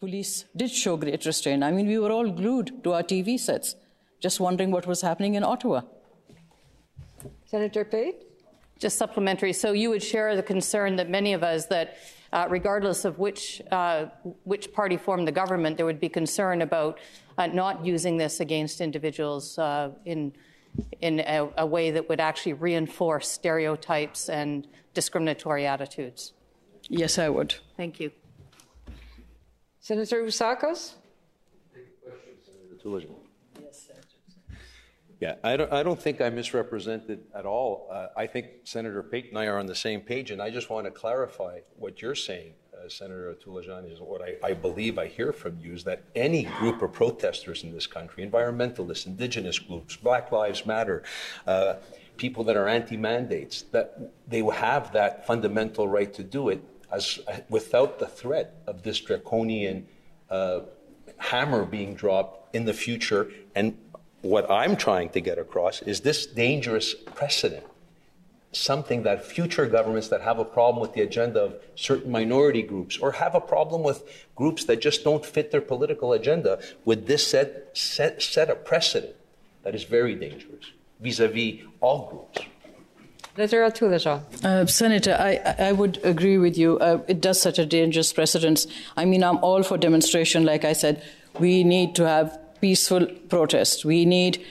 police did show great restraint. I mean, we were all glued to our TV sets, just wondering what was happening in Ottawa. Senator Pate? Just supplementary. So you would share the concern that many of us that regardless of which party formed the government, there would be concern about not using this against individuals in a way that would actually reinforce stereotypes and discriminatory attitudes. Yes, I would. Thank you. Senator Usakos? Yeah, I don't think I misrepresented at all. I think Senator Pate and I are on the same page, and I just want to clarify what you're saying, Senator Tulajian, is what I believe I hear from you, is that any group of protesters in this country, environmentalists, indigenous groups, Black Lives Matter, people that are anti-mandates, that they have that fundamental right to do it as, without the threat of this draconian hammer being dropped in the future. And what I'm trying to get across is this dangerous precedent, something that future governments that have a problem with the agenda of certain minority groups or have a problem with groups that just don't fit their political agenda, would this set a precedent that is very dangerous vis-a-vis all groups. Senator, I would agree with you. It does set a dangerous precedent. I mean, I'm all for demonstration. Like I said, we need to have peaceful protest. We need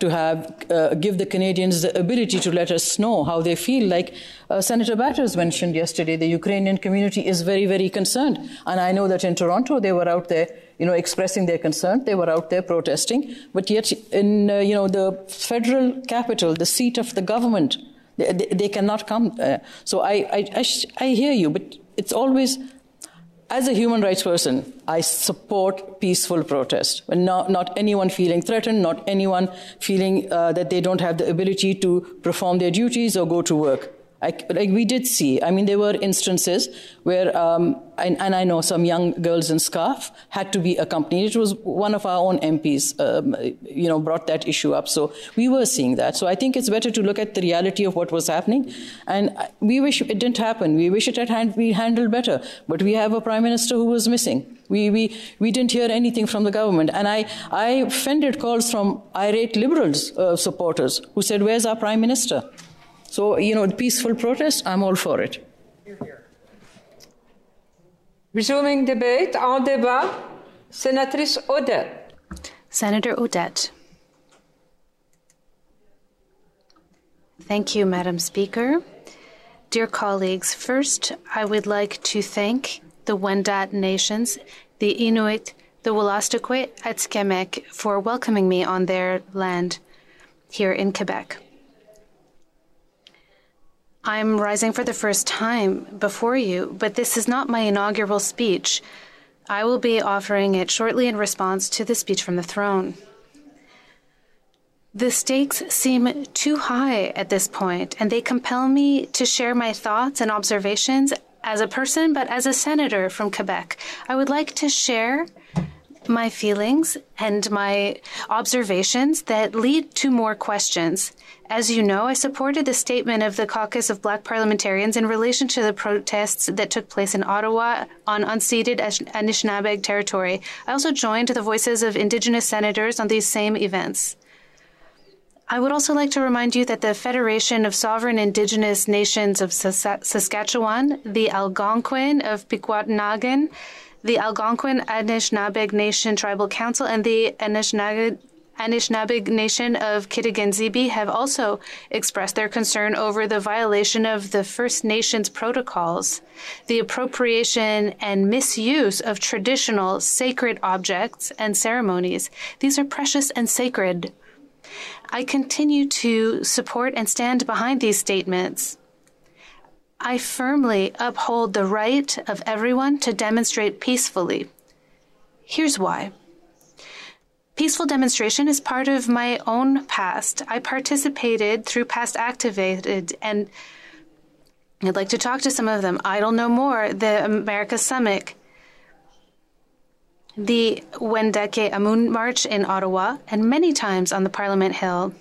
to have give the Canadians the ability to let us know how they feel. Like Senator Batters mentioned yesterday, the Ukrainian community is very, very concerned. And I know that in Toronto, they were out there, you know, expressing their concern. They were out there protesting. But yet in, you know, the federal capital, the seat of the government, they cannot come. So I hear you, but it's always... As a human rights person, I support peaceful protest, but not anyone feeling threatened, not anyone feeling that they don't have the ability to perform their duties or go to work. Like we did see, I mean, there were instances where, and I know some young girls in scarf had to be accompanied. It was one of our own MPs, you know, brought that issue up. So we were seeing that. So I think it's better to look at the reality of what was happening. And we wish it didn't happen. We wish it had been handled better. But we have a prime minister who was missing. We didn't hear anything from the government. And I offended calls from irate Liberals supporters who said, where's our prime minister? So, you know, peaceful protest, I'm all for it. Resuming debate, en débat, Senatrice Audette. Senator Audette. Thank you, Madam Speaker. Dear colleagues, first, I would like to thank the Wendat Nations, the Inuit, the Wolastoqiyik at Skimek for welcoming me on their land here in Quebec. I'm rising for the first time before you, but this is not my inaugural speech. I will be offering it shortly in response to the speech from the throne. The stakes seem too high at this point, and they compel me to share my thoughts and observations as a person, but as a senator from Quebec. I would like to share my feelings and my observations that lead to more questions. As you know, I supported the statement of the Caucus of Black Parliamentarians in relation to the protests that took place in Ottawa on unceded Anishinaabeg territory. I also joined the voices of Indigenous senators on these same events. I would also like to remind you that the Federation of Sovereign Indigenous Nations of Saskatchewan, the Algonquin of Pequotnagan, the Algonquin Anishinaabeg Nation Tribal Council, and the Anishinaabeg Nation of Kitiganzibi have also expressed their concern over the violation of the First Nations protocols, the appropriation and misuse of traditional sacred objects and ceremonies. These are precious and sacred. I continue to support and stand behind these statements. I firmly uphold the right of everyone to demonstrate peacefully. Here's why. Peaceful demonstration is part of my own past. I participated through past activated, and I'd like to talk to some of them. Idle No More, the America Summit, the Wendake Amun March in Ottawa, and many times on the Parliament Hill,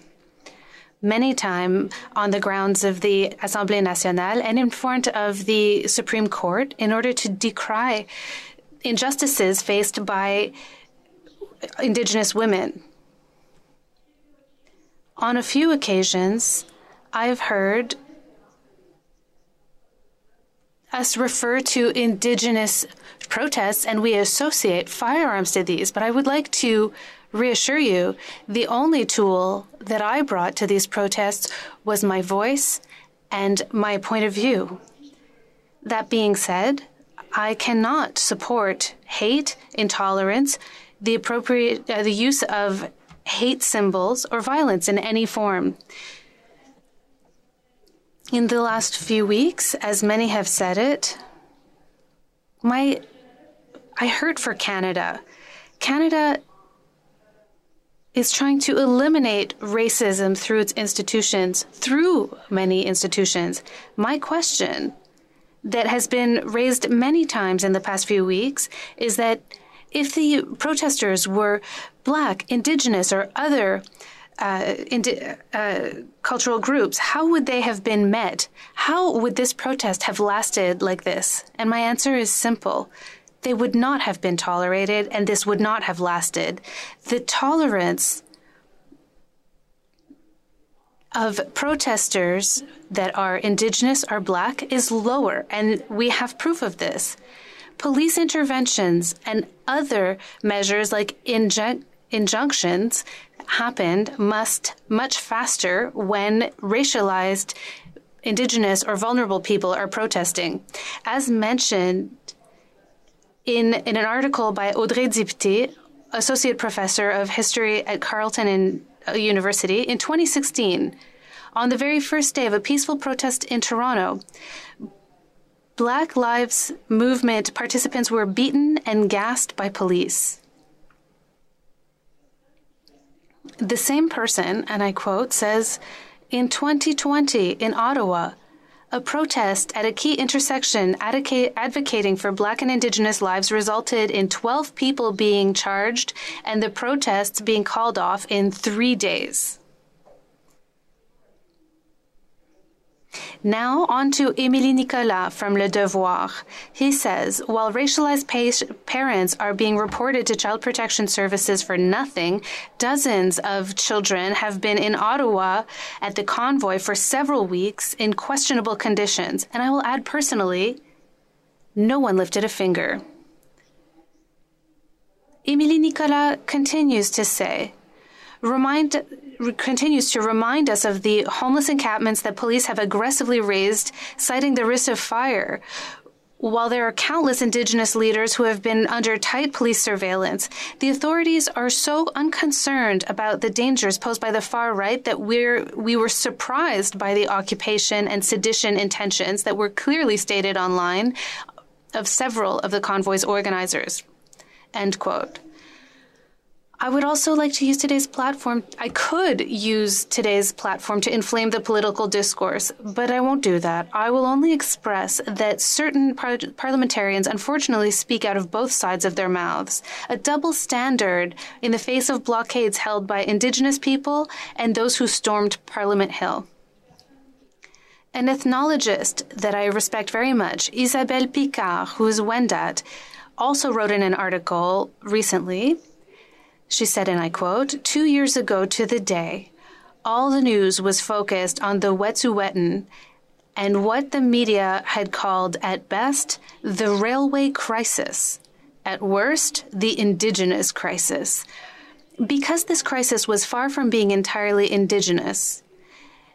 many times on the grounds of the Assemblée Nationale and in front of the Supreme Court in order to decry injustices faced by Indigenous women. On a few occasions, I've heard us refer to Indigenous protests, and we associate firearms to these. But I would like to reassure you, the only tool that I brought to these protests was my voice and my point of view. That being said, I cannot support hate, intolerance, the appropriate the use of hate symbols or violence in any form. In the last few weeks, as many have said it, I hurt for Canada. Canada is trying to eliminate racism through its institutions, through many institutions. My question that has been raised many times in the past few weeks is that if the protesters were Black, Indigenous, or other cultural groups, how would they have been met? How would this protest have lasted like this? And my answer is simple. They would not have been tolerated, and this would not have lasted. The tolerance of protesters that are Indigenous or Black is lower, and we have proof of this. Police interventions and other measures like injunctions happened much faster when racialized Indigenous or vulnerable people are protesting. As mentioned in an article by Audrey Dipti, Associate Professor of History at Carleton University, in 2016, on the very first day of a peaceful protest in Toronto, Black Lives Movement participants were beaten and gassed by police. The same person, and I quote, says, in 2020 in Ottawa, a protest at a key intersection advocating for Black and Indigenous lives resulted in 12 people being charged and the protests being called off in 3 days. Now on to Emilie Nicolas from Le Devoir. He says, while racialized parents are being reported to Child Protection Services for nothing, dozens of children have been in Ottawa at the convoy for several weeks in questionable conditions. And I will add personally, no one lifted a finger. Emilie Nicolas continues to say, continues to remind us of the homeless encampments that police have aggressively raised, citing the risk of fire, while there are countless Indigenous leaders who have been under tight police surveillance. The authorities are so unconcerned about the dangers posed by the far right that we were surprised by the occupation and sedition intentions that were clearly stated online of several of the convoy's organizers. End quote. I would also like to use today's platform. I could use today's platform to inflame the political discourse, but I won't do that. I will only express that certain parliamentarians unfortunately speak out of both sides of their mouths, a double standard in the face of blockades held by Indigenous people and those who stormed Parliament Hill. An ethnologist that I respect very much, Isabel Picard, who is Wendat, also wrote in an article recently. She said, and I quote, 2 years ago to the day, all the news was focused on the Wet'suwet'en and what the media had called at best the railway crisis, at worst the Indigenous crisis. Because this crisis was far from being entirely Indigenous,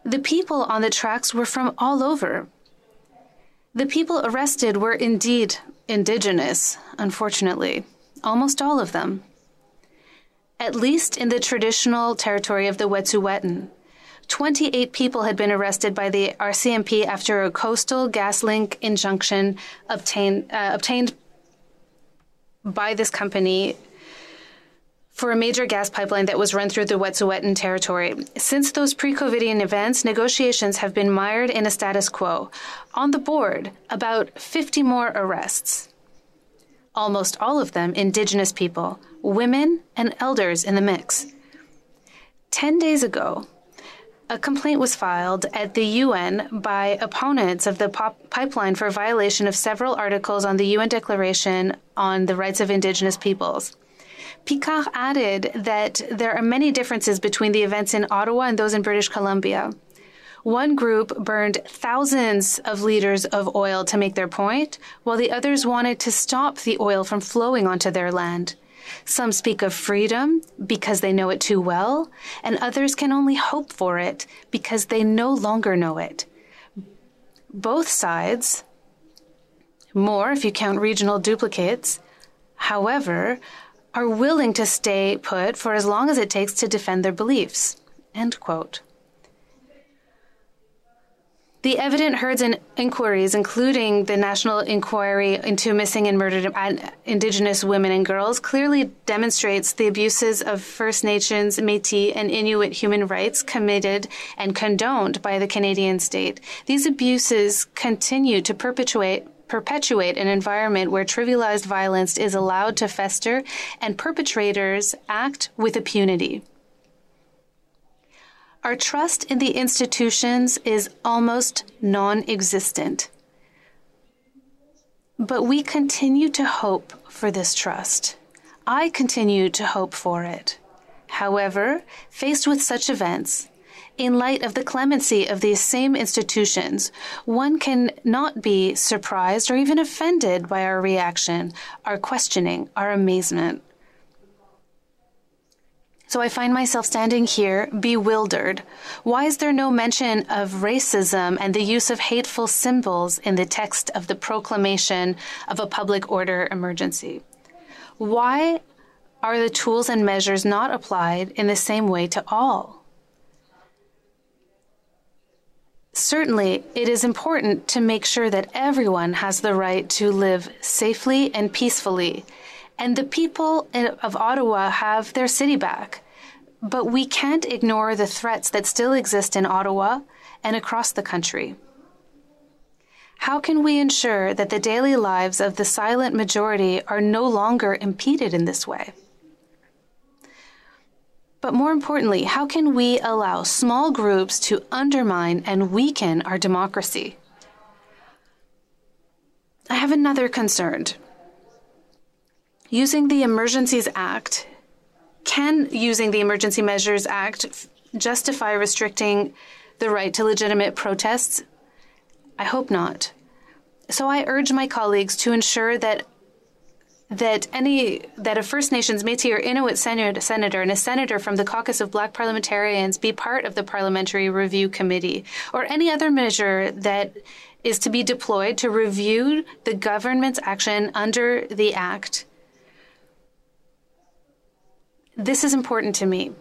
the people on the tracks were from all over. The people arrested were indeed Indigenous, unfortunately, almost all of them. At least in the traditional territory of the Wet'suwet'en, 28 people had been arrested by the RCMP after a coastal gas link injunction obtained by this company for a major gas pipeline that was run through the Wet'suwet'en territory. Since those pre-Covidian events, negotiations have been mired in a status quo. On the board, about 50 more arrests. Almost all of them Indigenous people, women and elders in the mix. 10 days ago, a complaint was filed at the UN by opponents of the pipeline for violation of several articles on the UN Declaration on the Rights of Indigenous Peoples. Picard added that there are many differences between the events in Ottawa and those in British Columbia. One group burned thousands of liters of oil to make their point, while the others wanted to stop the oil from flowing onto their land. Some speak of freedom because they know it too well, and others can only hope for it because they no longer know it. Both sides, more if you count regional duplicates, however, are willing to stay put for as long as it takes to defend their beliefs." End quote. The evident herds and inquiries, including the National Inquiry into Missing and Murdered Indigenous Women and Girls, clearly demonstrates the abuses of First Nations, Métis, and Inuit human rights committed and condoned by the Canadian state. These abuses continue to perpetuate an environment where trivialized violence is allowed to fester and perpetrators act with impunity. Our trust in the institutions is almost non-existent. But we continue to hope for this trust. I continue to hope for it. However, faced with such events, in light of the clemency of these same institutions, one cannot be surprised or even offended by our reaction, our questioning, our amazement. So I find myself standing here bewildered. Why is there no mention of racism and the use of hateful symbols in the text of the proclamation of a public order emergency? Why are the tools and measures not applied in the same way to all? Certainly, it is important to make sure that everyone has the right to live safely and peacefully. And the people of Ottawa have their city back. But we can't ignore the threats that still exist in Ottawa and across the country. How can we ensure that the daily lives of the silent majority are no longer impeded in this way? But more importantly, how can we allow small groups to undermine and weaken our democracy? I have another concern. Using the Emergency Measures Act justify restricting the right to legitimate protests? I hope not. So I urge my colleagues to ensure that a First Nations, Métis, or Inuit senator and a senator from the Caucus of Black Parliamentarians be part of the Parliamentary Review Committee, or any other measure that is to be deployed to review the government's action under the Act. This is important to me.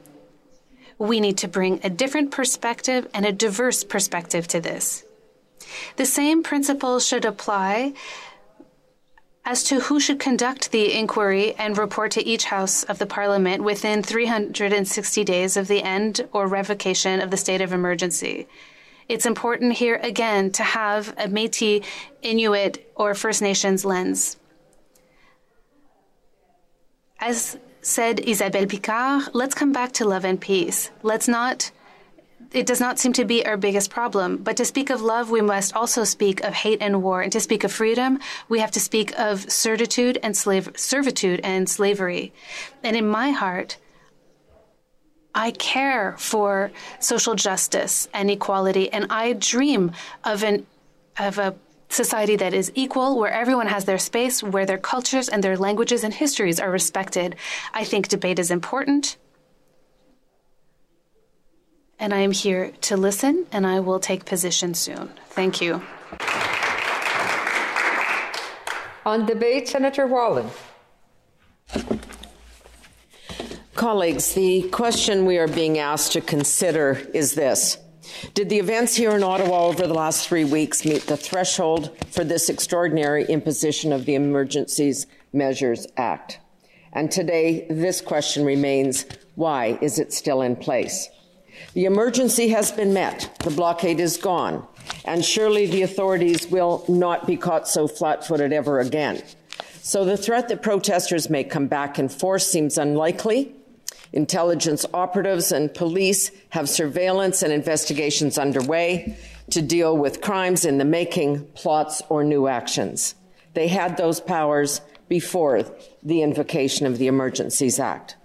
We need to bring a different perspective and a diverse perspective to this. The same principles should apply as to who should conduct the inquiry and report to each House of the Parliament within 360 days of the end or revocation of the state of emergency. It's important here again to have a Métis, Inuit, or First Nations lens. As said Isabel Picard, let's come back to love and peace. It does not seem to be our biggest problem, but to speak of love, we must also speak of hate and war, and to speak of freedom, we have to speak of servitude and slavery. And in my heart, I care for social justice and equality, and I dream of a society that is equal, where everyone has their space, where their cultures and their languages and histories are respected. I think debate is important, and I am here to listen, and I will take position soon. Thank you. On debate, Senator Whalen. Colleagues, the question we are being asked to consider is this. Did the events here in Ottawa over the last 3 weeks meet the threshold for this extraordinary imposition of the Emergencies Measures Act? And today, this question remains, why is it still in place? The emergency has been met, the blockade is gone, and surely the authorities will not be caught so flat-footed ever again. So the threat that protesters may come back in force seems unlikely, Intelligence operatives and police have surveillance and investigations underway to deal with crimes in the making, plots, or new actions. They had those powers before the invocation of the Emergencies Act.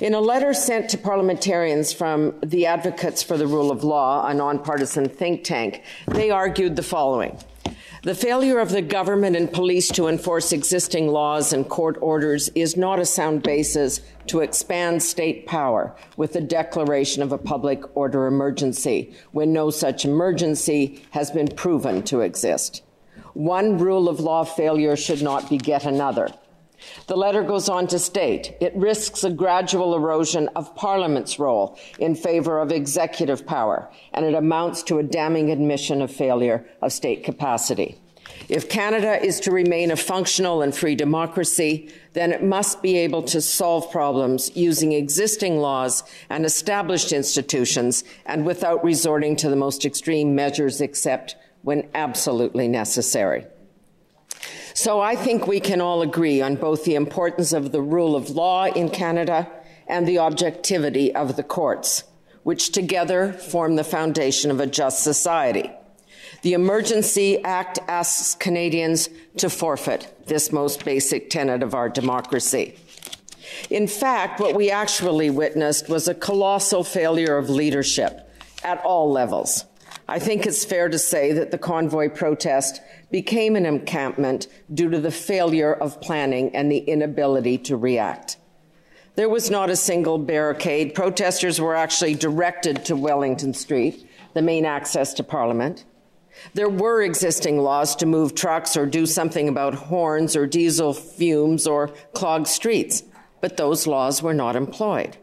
In a letter sent to parliamentarians from the Advocates for the Rule of Law, a nonpartisan think tank, they argued the following. The failure of the government and police to enforce existing laws and court orders is not a sound basis to expand state power with the declaration of a public order emergency when no such emergency has been proven to exist. One rule of law failure should not beget another. The letter goes on to state, it risks a gradual erosion of Parliament's role in favor of executive power, and it amounts to a damning admission of failure of state capacity. If Canada is to remain a functional and free democracy, then it must be able to solve problems using existing laws and established institutions and without resorting to the most extreme measures except when absolutely necessary. So I think we can all agree on both the importance of the rule of law in Canada and the objectivity of the courts, which together form the foundation of a just society. The Emergency Act asks Canadians to forfeit this most basic tenet of our democracy. In fact, what we actually witnessed was a colossal failure of leadership at all levels. I think it's fair to say that the convoy protest became an encampment due to the failure of planning and the inability to react. There was not a single barricade. Protesters were actually directed to Wellington Street, the main access to Parliament. There were existing laws to move trucks or do something about horns or diesel fumes or clogged streets, but those laws were not employed.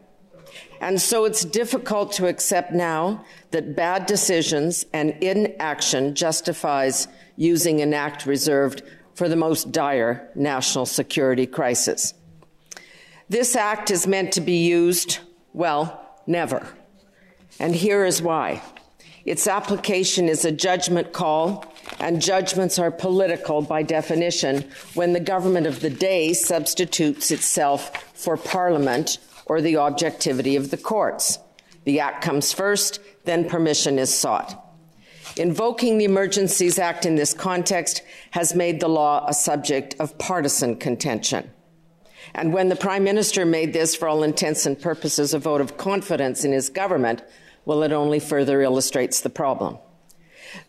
And so it's difficult to accept now that bad decisions and inaction justifies using an act reserved for the most dire national security crisis. This act is meant to be used, well, never. And here is why. Its application is a judgment call, and judgments are political by definition when the government of the day substitutes itself for Parliament or the objectivity of the courts. The Act comes first, then permission is sought. Invoking the Emergencies Act in this context has made the law a subject of partisan contention. And when the Prime Minister made this, for all intents and purposes, a vote of confidence in his government, well, it only further illustrates the problem.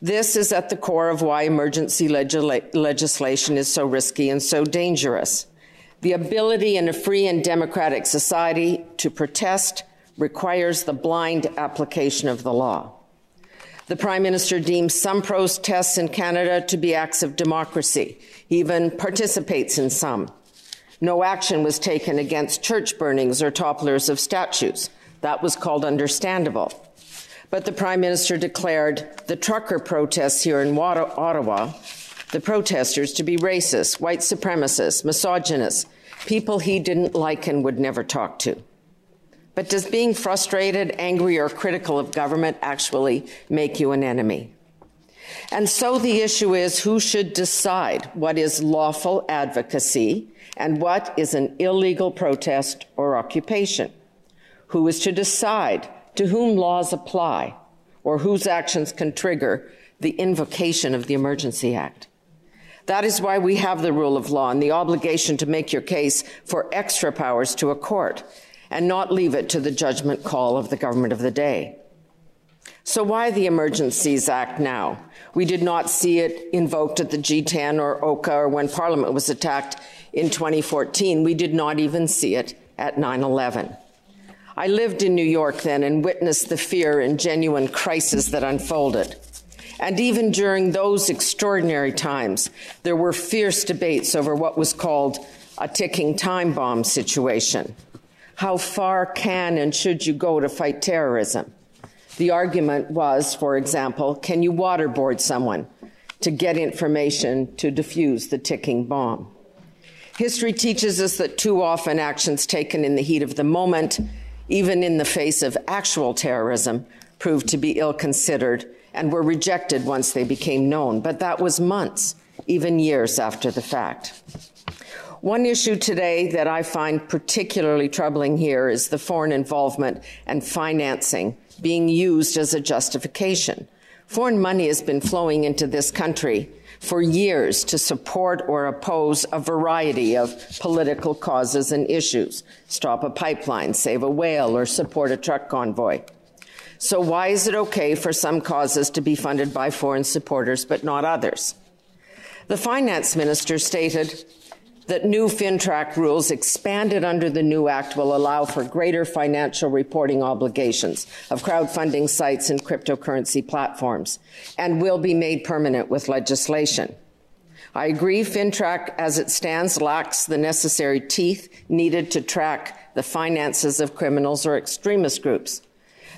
This is at the core of why emergency legislation is so risky and so dangerous. The ability in a free and democratic society to protest requires the blind application of the law. The Prime Minister deems some protests in Canada to be acts of democracy. He even participates in some. No action was taken against church burnings or topplers of statues. That was called understandable. But the Prime Minister declared the trucker protests here in Ottawa, the protesters to be racist, white supremacists, misogynists, people he didn't like and would never talk to. But does being frustrated, angry, or critical of government actually make you an enemy? And so the issue is who should decide what is lawful advocacy and what is an illegal protest or occupation? Who is to decide to whom laws apply or whose actions can trigger the invocation of the Emergency Act? That is why we have the rule of law and the obligation to make your case for extra powers to a court and not leave it to the judgment call of the government of the day. So why the Emergencies Act now? We did not see it invoked at the G10 or OCA or when Parliament was attacked in 2014. We did not even see it at 9/11. I lived in New York then and witnessed the fear and genuine crisis that unfolded. And even during those extraordinary times, there were fierce debates over what was called a ticking time bomb situation. How far can and should you go to fight terrorism? The argument was, for example, can you waterboard someone to get information to defuse the ticking bomb? History teaches us that too often actions taken in the heat of the moment, even in the face of actual terrorism, proved to be ill-considered and were rejected once they became known. But that was months, even years after the fact. One issue today that I find particularly troubling here is the foreign involvement and financing being used as a justification. Foreign money has been flowing into this country for years to support or oppose a variety of political causes and issues. Stop a pipeline, save a whale, or support a truck convoy. So why is it okay for some causes to be funded by foreign supporters but not others? The finance minister stated that new FinTrack rules expanded under the new act will allow for greater financial reporting obligations of crowdfunding sites and cryptocurrency platforms and will be made permanent with legislation. I agree FinTrack as it stands lacks the necessary teeth needed to track the finances of criminals or extremist groups.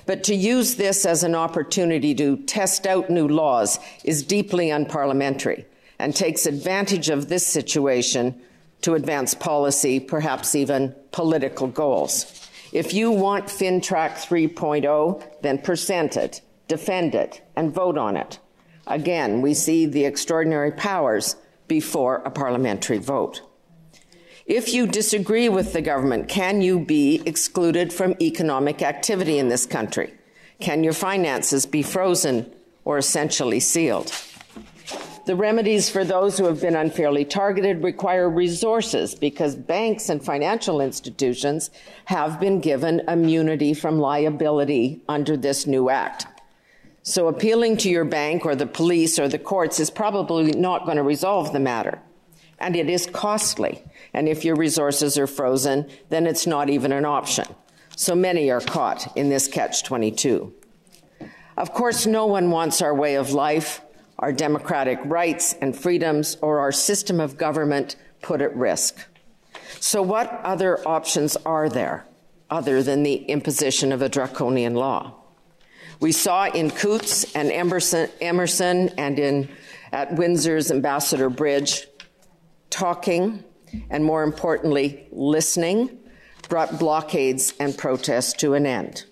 But to use this as an opportunity to test out new laws is deeply unparliamentary and takes advantage of this situation to advance policy, perhaps even political goals. If you want FinTrack 3.0, then present it, defend it, and vote on it. Again, we see the extraordinary powers before a parliamentary vote. If you disagree with the government, can you be excluded from economic activity in this country? Can your finances be frozen or essentially sealed? The remedies for those who have been unfairly targeted require resources because banks and financial institutions have been given immunity from liability under this new act. So appealing to your bank or the police or the courts is probably not going to resolve the matter. And it is costly. And if your resources are frozen, then it's not even an option. So many are caught in this catch-22. Of course, no one wants our way of life, our democratic rights and freedoms, or our system of government put at risk. So what other options are there other than the imposition of a draconian law? We saw in Coots and Emerson and at Windsor's Ambassador Bridge, talking and, more importantly, listening brought blockades and protests to an end.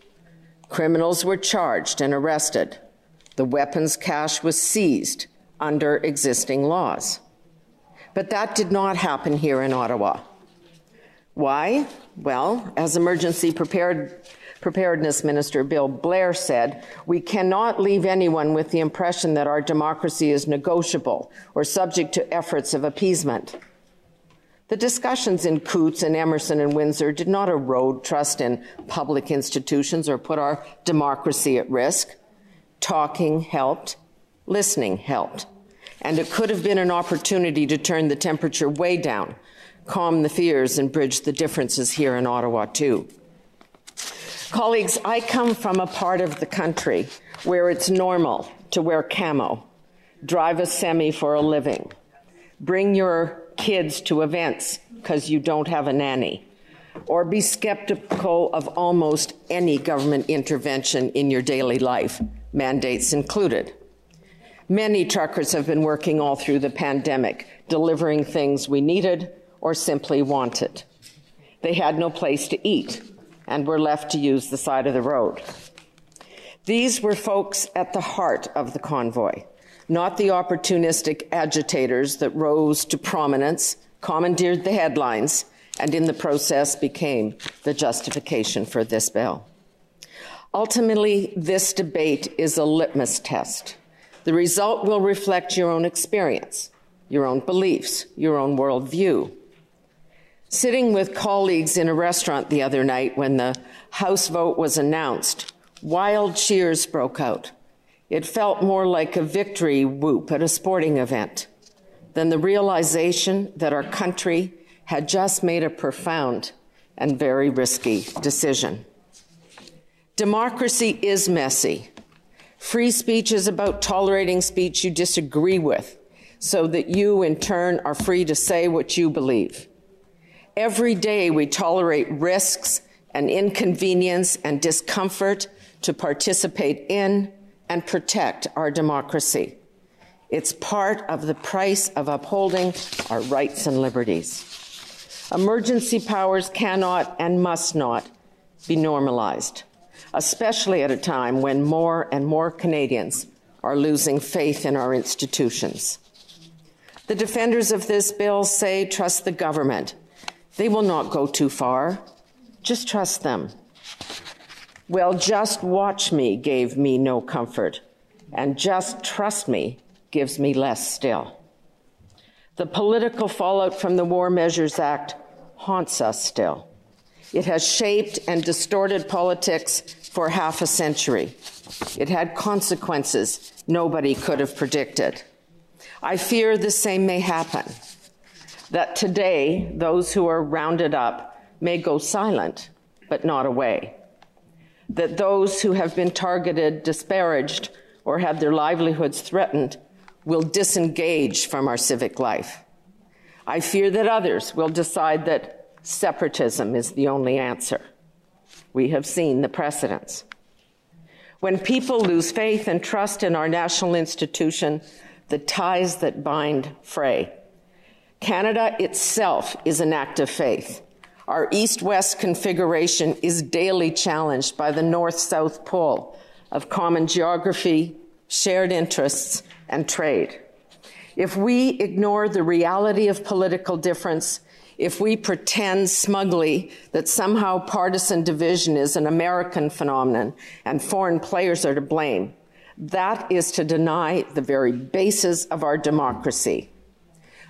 Criminals were charged and arrested. The weapons cache was seized under existing laws. But that did not happen here in Ottawa. Why? Well, as Emergency Preparedness Minister Bill Blair said, we cannot leave anyone with the impression that our democracy is negotiable or subject to efforts of appeasement. The discussions in Coots and Emerson and Windsor did not erode trust in public institutions or put our democracy at risk. Talking helped, listening helped, and it could have been an opportunity to turn the temperature way down, calm the fears, and bridge the differences here in Ottawa, too. Colleagues, I come from a part of the country where it's normal to wear camo, drive a semi for a living, bring your kids to events because you don't have a nanny, or be skeptical of almost any government intervention in your daily life, mandates included. Many truckers have been working all through the pandemic, delivering things we needed or simply wanted. They had no place to eat and were left to use the side of the road. These were folks at the heart of the convoy, not the opportunistic agitators that rose to prominence, commandeered the headlines, and in the process became the justification for this bill. Ultimately, this debate is a litmus test. The result will reflect your own experience, your own beliefs, your own worldview. Sitting with colleagues in a restaurant the other night when the House vote was announced, wild cheers broke out. It felt more like a victory whoop at a sporting event than the realization that our country had just made a profound and very risky decision. Democracy is messy. Free speech is about tolerating speech you disagree with so that you, in turn, are free to say what you believe. Every day we tolerate risks and inconvenience and discomfort to participate in and protect our democracy. It's part of the price of upholding our rights and liberties. Emergency powers cannot and must not be normalized, especially at a time when more and more Canadians are losing faith in our institutions. The defenders of this bill say trust the government. They will not go too far. Just trust them. Well, just watch me gave me no comfort, and just trust me gives me less still. The political fallout from the War Measures Act haunts us still. It has shaped and distorted politics for half a century. It had consequences nobody could have predicted. I fear the same may happen, that today those who are rounded up may go silent, but not away. That those who have been targeted, disparaged, or had their livelihoods threatened will disengage from our civic life. I fear that others will decide that separatism is the only answer. We have seen the precedents. When people lose faith and trust in our national institution, the ties that bind fray. Canada itself is an act of faith. Our east-west configuration is daily challenged by the north-south pull of common geography, shared interests, and trade. If we ignore the reality of political difference, if we pretend smugly that somehow partisan division is an American phenomenon and foreign players are to blame, that is to deny the very basis of our democracy.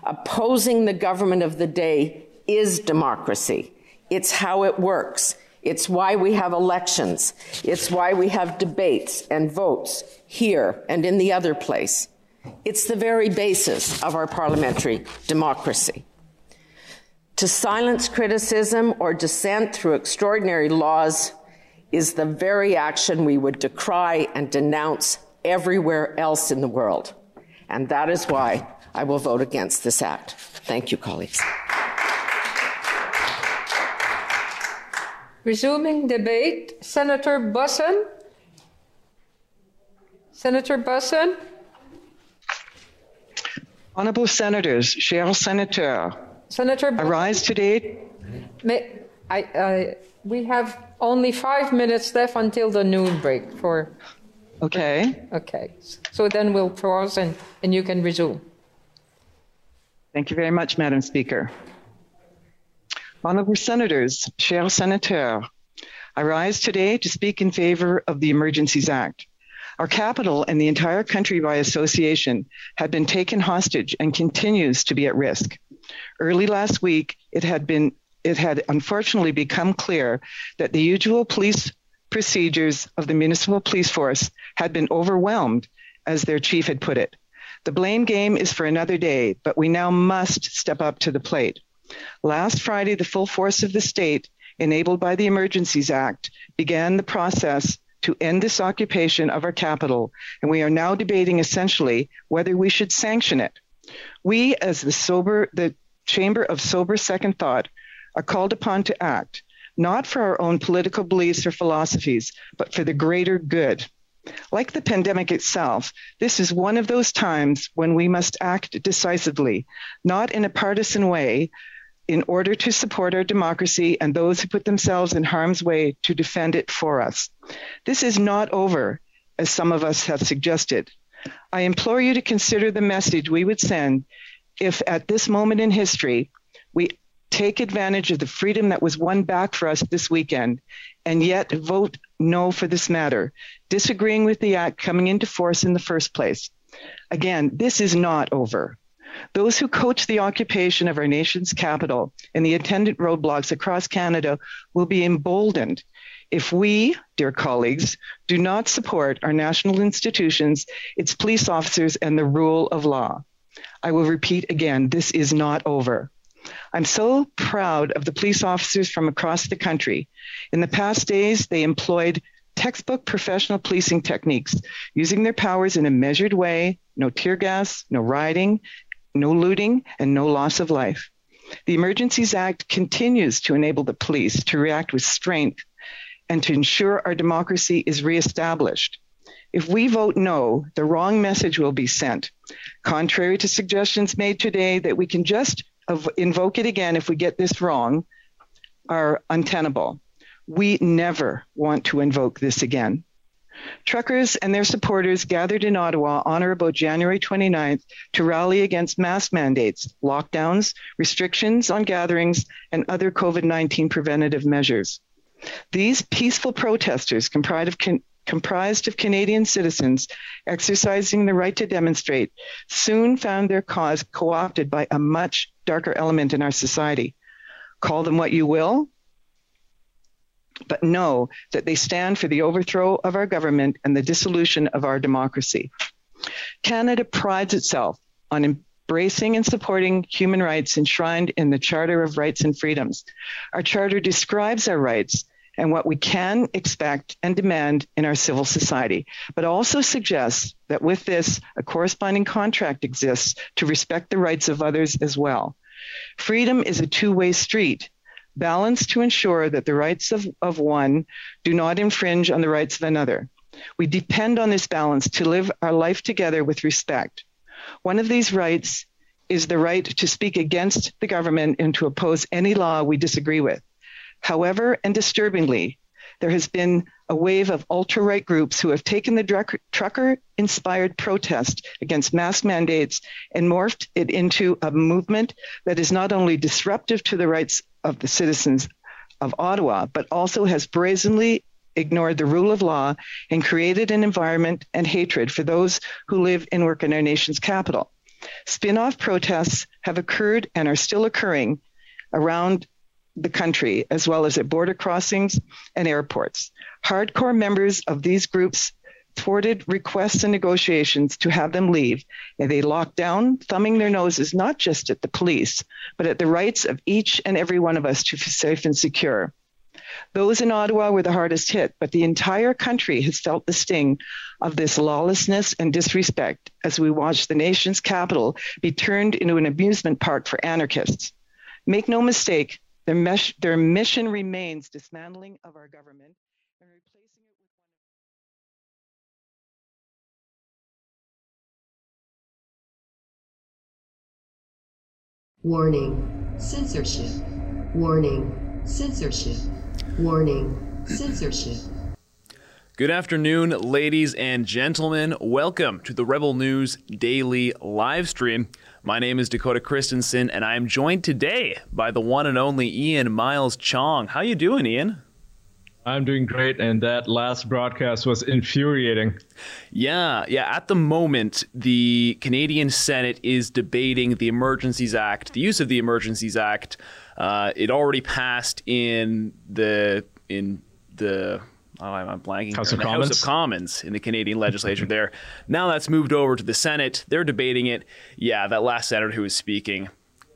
Opposing the government of the day is democracy. It's how it works. It's why we have elections. It's why we have debates and votes here and in the other place. It's the very basis of our parliamentary democracy. To silence criticism or dissent through extraordinary laws is the very action we would decry and denounce everywhere else in the world. And that is why I will vote against this act. Thank you, colleagues. Resuming debate, Senator Bussen. Senator Bussen. Honourable Senators, cher Senateur, Senator Bussen, I rise today. We have only 5 minutes left until the noon break. Okay. So then we'll pause and you can resume. Thank you very much, Madam Speaker. Honourable Senators, chers Senateurs, I rise today to speak in favour of the Emergencies Act. Our capital and the entire country by association had been taken hostage and continues to be at risk. Early last week, it had unfortunately become clear that the usual police procedures of the municipal police force had been overwhelmed, as their chief had put it. The blame game is for another day, but we now must step up to the plate. Last Friday, the full force of the state, enabled by the Emergencies Act, began the process to end this occupation of our capital, and we are now debating essentially whether we should sanction it. We, as the Chamber of Sober Second Thought, are called upon to act, not for our own political beliefs or philosophies, but for the greater good. Like the pandemic itself, this is one of those times when we must act decisively, not in a partisan way, in order to support our democracy and those who put themselves in harm's way to defend it for us. This is not over, as some of us have suggested. I implore you to consider the message we would send if, at this moment in history, we take advantage of the freedom that was won back for us this weekend, and yet vote no for this matter, disagreeing with the act coming into force in the first place. Again, this is not over. Those who coach the occupation of our nation's capital and the attendant roadblocks across Canada will be emboldened if we, dear colleagues, do not support our national institutions, its police officers, and the rule of law. I will repeat again, this is not over. I'm so proud of the police officers from across the country. In the past days, they employed textbook professional policing techniques, using their powers in a measured way, no tear gas, no rioting, no looting, and no loss of life. The Emergencies Act continues to enable the police to react with strength and to ensure our democracy is reestablished. If we vote no, the wrong message will be sent. Contrary to suggestions made today that we can just invoke it again if we get this wrong, are untenable. We never want to invoke this again. Truckers and their supporters gathered in Ottawa on or about January 29th to rally against mask mandates, lockdowns, restrictions on gatherings, and other COVID-19 preventative measures. These peaceful protesters comprised of Canadian citizens exercising the right to demonstrate, soon found their cause co-opted by a much darker element in our society. Call them what you will, but know that they stand for the overthrow of our government and the dissolution of our democracy. Canada prides itself on embracing and supporting human rights enshrined in the Charter of Rights and Freedoms. Our charter describes our rights and what we can expect and demand in our civil society, but also suggests that with this, a corresponding contract exists to respect the rights of others as well. Freedom is a two-way street, balanced to ensure that the rights of one do not infringe on the rights of another. We depend on this balance to live our life together with respect. One of these rights is the right to speak against the government and to oppose any law we disagree with. However, and disturbingly, there has been a wave of ultra-right groups who have taken the trucker-inspired protest against mask mandates and morphed it into a movement that is not only disruptive to the rights of the citizens of Ottawa, but also has brazenly ignored the rule of law and created an environment and hatred for those who live and work in our nation's capital. Spin-off protests have occurred and are still occurring around the country, as well as at border crossings and airports. Hardcore members of these groups thwarted requests and negotiations to have them leave, and they locked down, thumbing their noses not just at the police, but at the rights of each and every one of us to feel safe and secure. Those in Ottawa were the hardest hit, but the entire country has felt the sting of this lawlessness and disrespect as we watch the nation's capital be turned into an amusement park for anarchists. Make no mistake, their mission remains dismantling of our government and replacing it with one of... Warning, censorship. Warning, censorship. Warning, censorship. Good afternoon, ladies and gentlemen. Welcome to the Rebel News Daily live stream. My name is Dakota Christensen, and I am joined today by the one and only Ian Miles Chong. How you doing, Ian? I'm doing great, and that last broadcast was infuriating. Yeah. At the moment, the Canadian Senate is debating the Emergencies Act, the use of the Emergencies Act. It already passed House of Commons in the Canadian legislature there. Now that's moved over to the Senate. They're debating it. Yeah, that last senator who was speaking,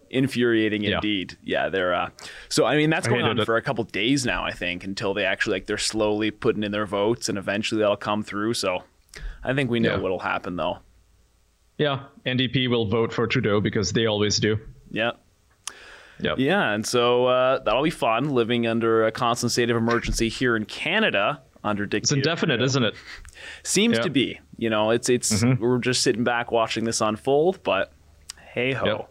infuriating indeed. Yeah, they're so I mean that's going on for a couple days now, I think, until they actually they're slowly putting in their votes, and eventually that'll come through. So I think we know what'll happen though. Yeah, NDP will vote for Trudeau because they always do. Yeah. Yep. Yeah, and so that'll be fun, living under a constant state of emergency here in Canada under dictatorship. It's indefinite, isn't it? Seems to be. You know, it's we're just sitting back watching this unfold, but hey-ho. Yep.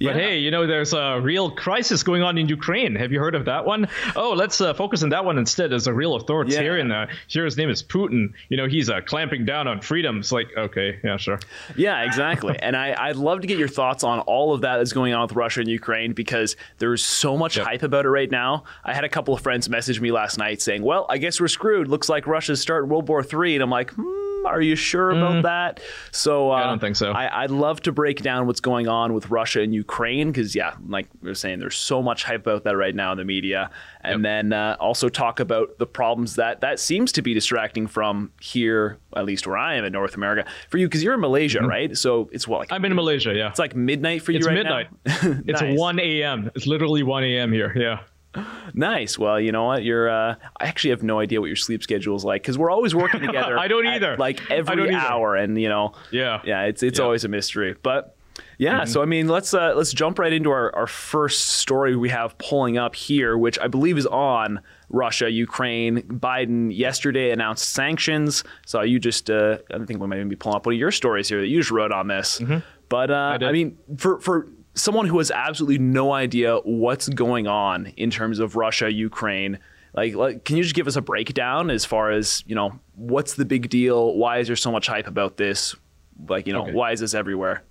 Yeah. But hey, you know, there's a real crisis going on in Ukraine. Have you heard of that one? Oh, let's focus on that one instead. There's a real authoritarian. Here his name is Putin. You know, he's clamping down on freedom. It's like, okay, yeah, sure. Yeah, exactly. And I'd love to get your thoughts on all of that that's going on with Russia and Ukraine, because there's so much hype about it right now. I had a couple of friends message me last night saying, well, I guess we're screwed. Looks like Russia's starting World War III. And I'm like, are you sure about that? So I don't think so. I'd love to break down what's going on with Russia and Ukraine, because, yeah, like we were saying, there's so much hype about that right now in the media. And then also talk about the problems that seems to be distracting from here, at least where I am in North America. For you, because you're in Malaysia, right? So it's what? Like, I'm in Malaysia, yeah. It's like midnight for you right now? It's midnight. Nice. It's 1 a.m. It's literally 1 a.m. here, yeah. Nice. Well, you know what? You're I actually have no idea what your sleep schedule is like, because we're always working together. I don't either. Like every hour, and you know. Yeah. It's always a mystery. But yeah, so I mean, let's jump right into our first story we have pulling up here, which I believe is on Russia, Ukraine. Biden yesterday announced sanctions. So you just I think we might even be pulling up one of your stories here that you just wrote on this. But I mean, for someone who has absolutely no idea what's going on in terms of Russia, Ukraine, Like, can you just give us a breakdown as far as, you know, what's the big deal? Why is there so much hype about this? Like, you know, why is this everywhere?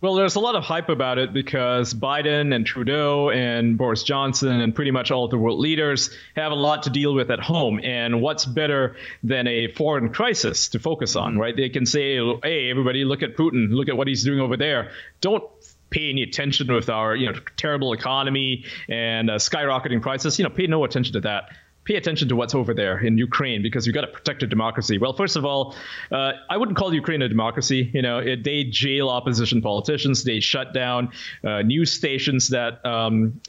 Well, there's a lot of hype about it because Biden and Trudeau and Boris Johnson and pretty much all the world leaders have a lot to deal with at home. And what's better than a foreign crisis to focus on, right? They can say, hey, everybody, look at Putin. Look at what he's doing over there. Don't pay any attention with our, you know, terrible economy and skyrocketing prices. You know, pay no attention to that. Pay attention to what's over there in Ukraine, because you've got to protect your democracy. Well, first of all, I wouldn't call Ukraine a democracy. You know, they jail opposition politicians. They shut down news stations that,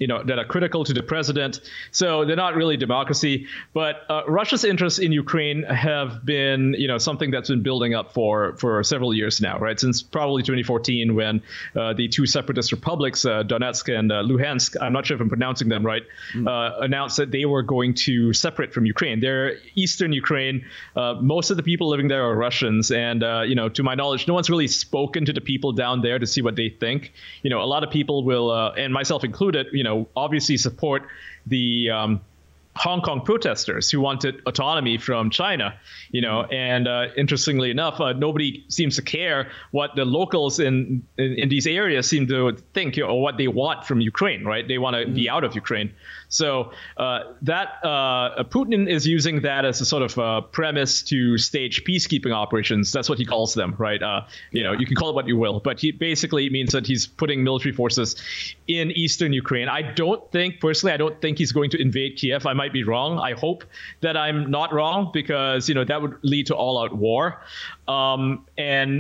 you know, that are critical to the president. So they're not really democracy. But Russia's interests in Ukraine have been, you know, something that's been building up for several years now, right? Since probably 2014, when the two separatist republics, Donetsk and Luhansk, I'm not sure if I'm pronouncing them right, announced that they were going to separate from Ukraine. They're eastern Ukraine. Most of the people living there are Russians. And, you know, to my knowledge, no one's really spoken to the people down there to see what they think. You know, a lot of people will, and myself included, you know, obviously support the Hong Kong protesters who wanted autonomy from China, you know, and interestingly enough, nobody seems to care what the locals in these areas seem to think, you know, or what they want from Ukraine, right? They want to be out of Ukraine. So that Putin is using that as a sort of premise to stage peacekeeping operations. That's what he calls them, right? You know, you can call it what you will, but he basically means that he's putting military forces in eastern Ukraine. I don't think, personally, I don't think he's going to invade Kiev. I might be wrong. I hope that I'm not wrong, because, you know, that would lead to all-out war. And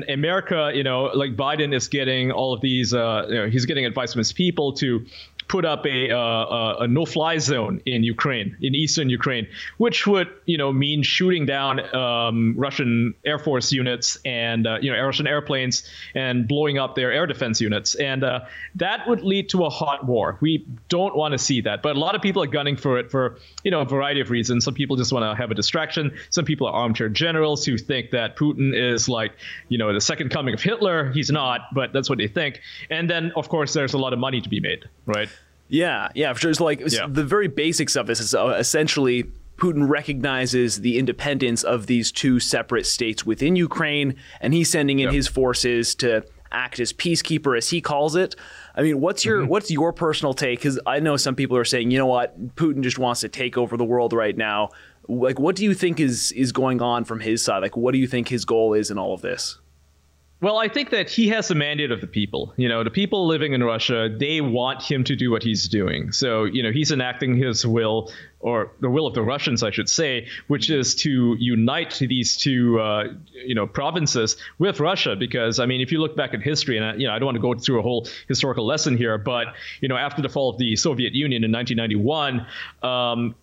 America, you know, like Biden is getting all of these, you know, he's getting advice from his people to put up a no-fly zone in Ukraine, in eastern Ukraine, which would, you know, mean shooting down Russian Air Force units and, you know, Russian airplanes and blowing up their air defense units. And that would lead to a hot war. We don't want to see that. But a lot of people are gunning for it for, you know, a variety of reasons. Some people just want to have a distraction. Some people are armchair generals who think that Putin is like, you know, the second coming of Hitler. He's not, but that's what they think. And then, of course, there's a lot of money to be made, right? Yeah, yeah, for sure. It's like the very basics of this is essentially Putin recognizes the independence of these two separate states within Ukraine, and he's sending in his forces to act as peacekeeper, as he calls it. I mean, what's your personal take? Because I know some people are saying, you know what, Putin just wants to take over the world right now. Like, what do you think is going on from his side? Like, what do you think his goal is in all of this? Well, I think that he has the mandate of the people. You know, the people living in Russia, they want him to do what he's doing. So, you know, he's enacting his will, or the will of the Russians, I should say, which is to unite these two, you know, provinces with Russia. Because, I mean, if you look back at history, and, you know, I don't want to go through a whole historical lesson here, but, you know, after the fall of the Soviet Union in 1991,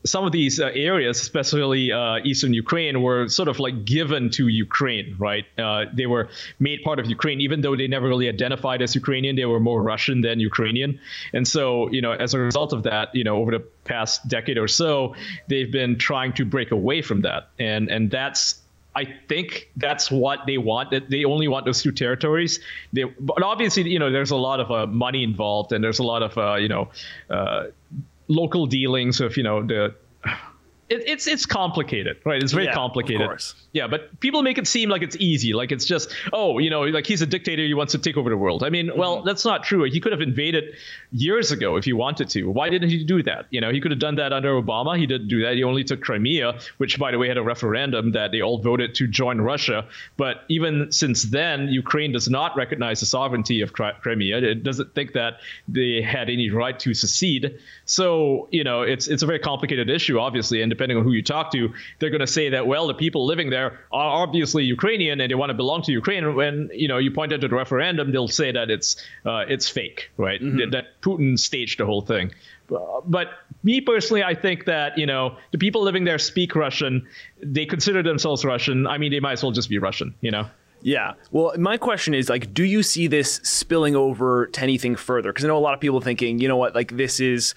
some of these areas, especially eastern Ukraine, were sort of like given to Ukraine, right? They were made part of Ukraine, even though they never really identified as Ukrainian. They were more Russian than Ukrainian. And so, you know, as a result of that, you know, over the past decade or so, they've been trying to break away from that. And that's, I think that's what they want. That they only want those two territories. But obviously, you know, there's a lot of money involved, and there's a lot of, you know, local dealings of, you know, it's complicated, right? It's very complicated. Of course. Yeah, but people make it seem like it's easy, like it's just, oh, you know, like he's a dictator, he wants to take over the world. I mean, well, that's not true. He could have invaded years ago if he wanted to. Why didn't he do that? You know, he could have done that under Obama. He didn't do that. He only took Crimea, which, by the way, had a referendum that they all voted to join Russia. But even since then, Ukraine does not recognize the sovereignty of Crimea. It doesn't think that they had any right to secede. So, you know, it's a very complicated issue, obviously. And depending on who you talk to, they're going to say that, well, the people living there are obviously Ukrainian and they want to belong to Ukraine. When, you know, you point out to the referendum, they'll say that it's fake, right? That Putin staged the whole thing. But me personally, I think that, you know, the people living there speak Russian. They consider themselves Russian. I mean, they might as well just be Russian, you know? Yeah. Well, my question is, like, do you see this spilling over to anything further? Because I know a lot of people are thinking, you know what, like, this is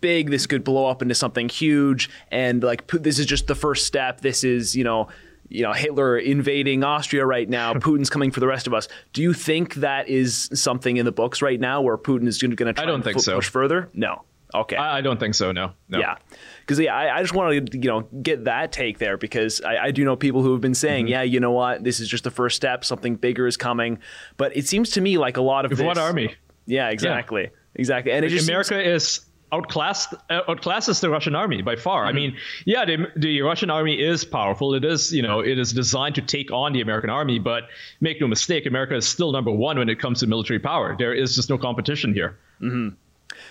big. This could blow up into something huge. And, like, this is just the first step. This is, you know, Hitler invading Austria right now. Putin's coming for the rest of us. Do you think that is something in the books right now where Putin is going to try to push further? No. Okay. I don't think so. No. Yeah. Because I just wanted to, get that take there, because I do know people who have been saying, mm-hmm. You know what, this is just the first step. Something bigger is coming. But it seems to me like a lot of this, what army? Yeah, exactly. Yeah. Exactly. And like, it just America is outclasses the Russian army by far. Mm-hmm. I mean, yeah, the Russian army is powerful. It is, it is designed to take on the American army. But make no mistake, America is still number one when it comes to military power. There is just no competition here. Mm-hmm.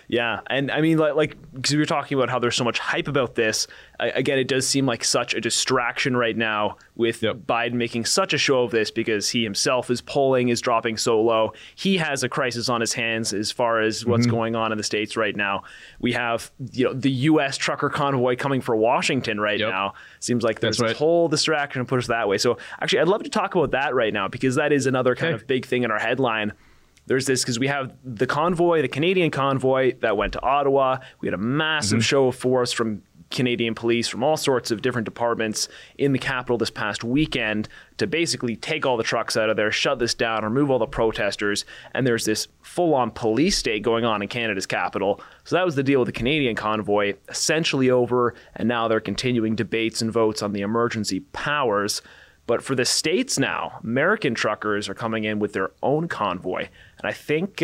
Yeah. And I mean, like, because we were talking about how there's so much hype about this. Again, it does seem like such a distraction right now with Biden making such a show of this, because he himself is polling is dropping so low. He has a crisis on his hands as far as what's mm-hmm. going on in the States right now. We have, the U.S. trucker convoy coming for Washington right now. Seems like there's this whole distraction to push that way. So actually, I'd love to talk about that right now, because that is another kind of big thing in our headline. There's this, because we have the convoy, the Canadian convoy that went to Ottawa. We had a massive mm-hmm. show of force from Canadian police, from all sorts of different departments in the Capitol this past weekend to basically take all the trucks out of there, shut this down, remove all the protesters. And there's this full-on police state going on in Canada's capital. So that was the deal with the Canadian convoy, essentially over. And now they're continuing debates and votes on the emergency powers. But for the States now, American truckers are coming in with their own convoy. And I think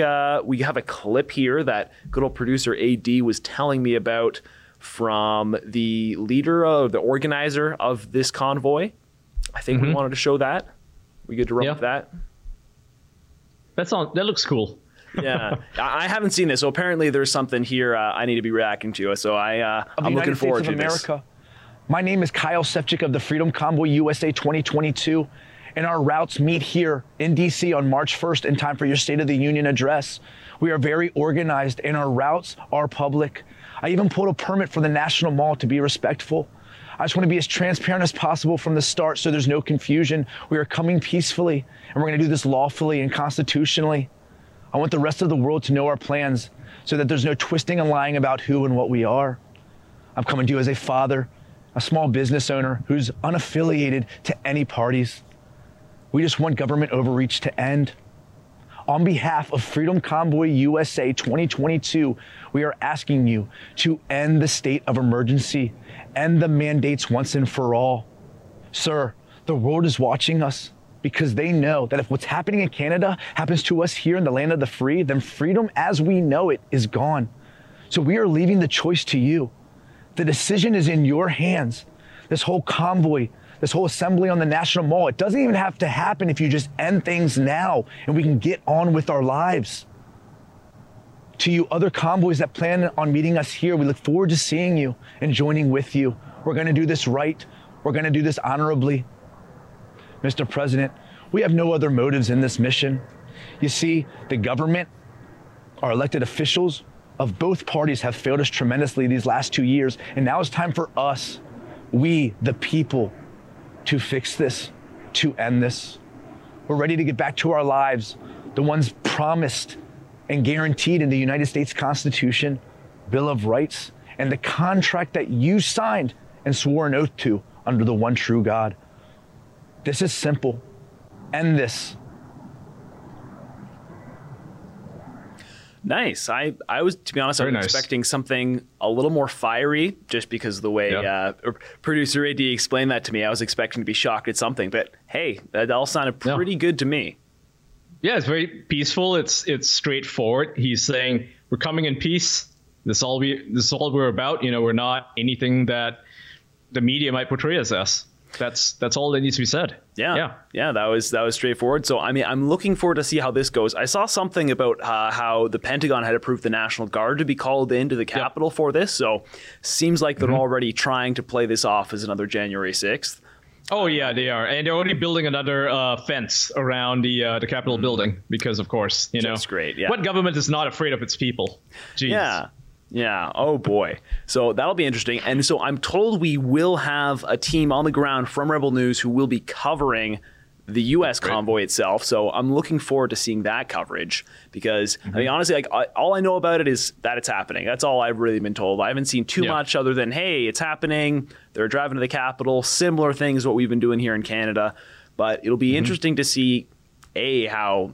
we have a clip here that good old producer AD was telling me about from the leader or the organizer of this convoy. I think mm-hmm. we wanted to show that. We good to run with that? That looks cool. Yeah, I haven't seen this. So apparently there's something here I need to be reacting to. So I'm looking forward to America. This. My name is Kyle Sevchik of the Freedom Convoy USA 2022, and our routes meet here in DC on March 1st in time for your State of the Union address. We are very organized, and our routes are public. I even pulled a permit for the National Mall to be respectful. I just want to be as transparent as possible from the start so there's no confusion. We are coming peacefully, and we're going to do this lawfully and constitutionally. I want the rest of the world to know our plans so that there's no twisting and lying about who and what we are. I'm coming to you as a father, a small business owner who's unaffiliated to any parties. We just want government overreach to end. On behalf of Freedom Convoy USA 2022, we are asking you to end the state of emergency, end the mandates once and for all. Sir, the world is watching us, because they know that if what's happening in Canada happens to us here in the land of the free, then freedom as we know it is gone. So we are leaving the choice to you. The decision is in your hands. This whole convoy, this whole assembly on the National Mall, it doesn't even have to happen if you just end things now and we can get on with our lives. To you other convoys that plan on meeting us here, we look forward to seeing you and joining with you. We're going to do this right. We're going to do this honorably. Mr. President, we have no other motives in this mission. You see, the government, our elected officials, of both parties have failed us tremendously these last 2 years. And now it's time for us, we, the people, to fix this, to end this. We're ready to get back to our lives, the ones promised and guaranteed in the United States Constitution, Bill of Rights, and the contract that you signed and swore an oath to under the one true God. This is simple. End this. Nice. I was, to be honest, I was expecting something a little more fiery, just because of the way producer AD explained that to me. I was expecting to be shocked at something, but hey, that all sounded pretty good to me. Yeah, it's very peaceful. It's straightforward. He's saying we're coming in peace. This is all we're about. We're not anything that the media might portray us as. That's all that needs to be said. Yeah. That was straightforward. So I mean, I'm looking forward to see how this goes. I saw something about how the Pentagon had approved the National Guard to be called into the Capitol for this. So seems like they're already trying to play this off as another January 6th. Oh yeah, they are, and they're already building another fence around the Capitol building because, of course, that's great. Yeah. What government is not afraid of its people? Jeez. Yeah. Oh, boy. So that'll be interesting. And so I'm told we will have a team on the ground from Rebel News who will be covering the U.S. convoy itself. So I'm looking forward to seeing that coverage, because I mean, honestly, all I know about it is that it's happening. That's all I've really been told. I haven't seen too much other than, hey, it's happening. They're driving to the Capitol. Similar things what we've been doing here in Canada. But it'll be interesting to see, A, how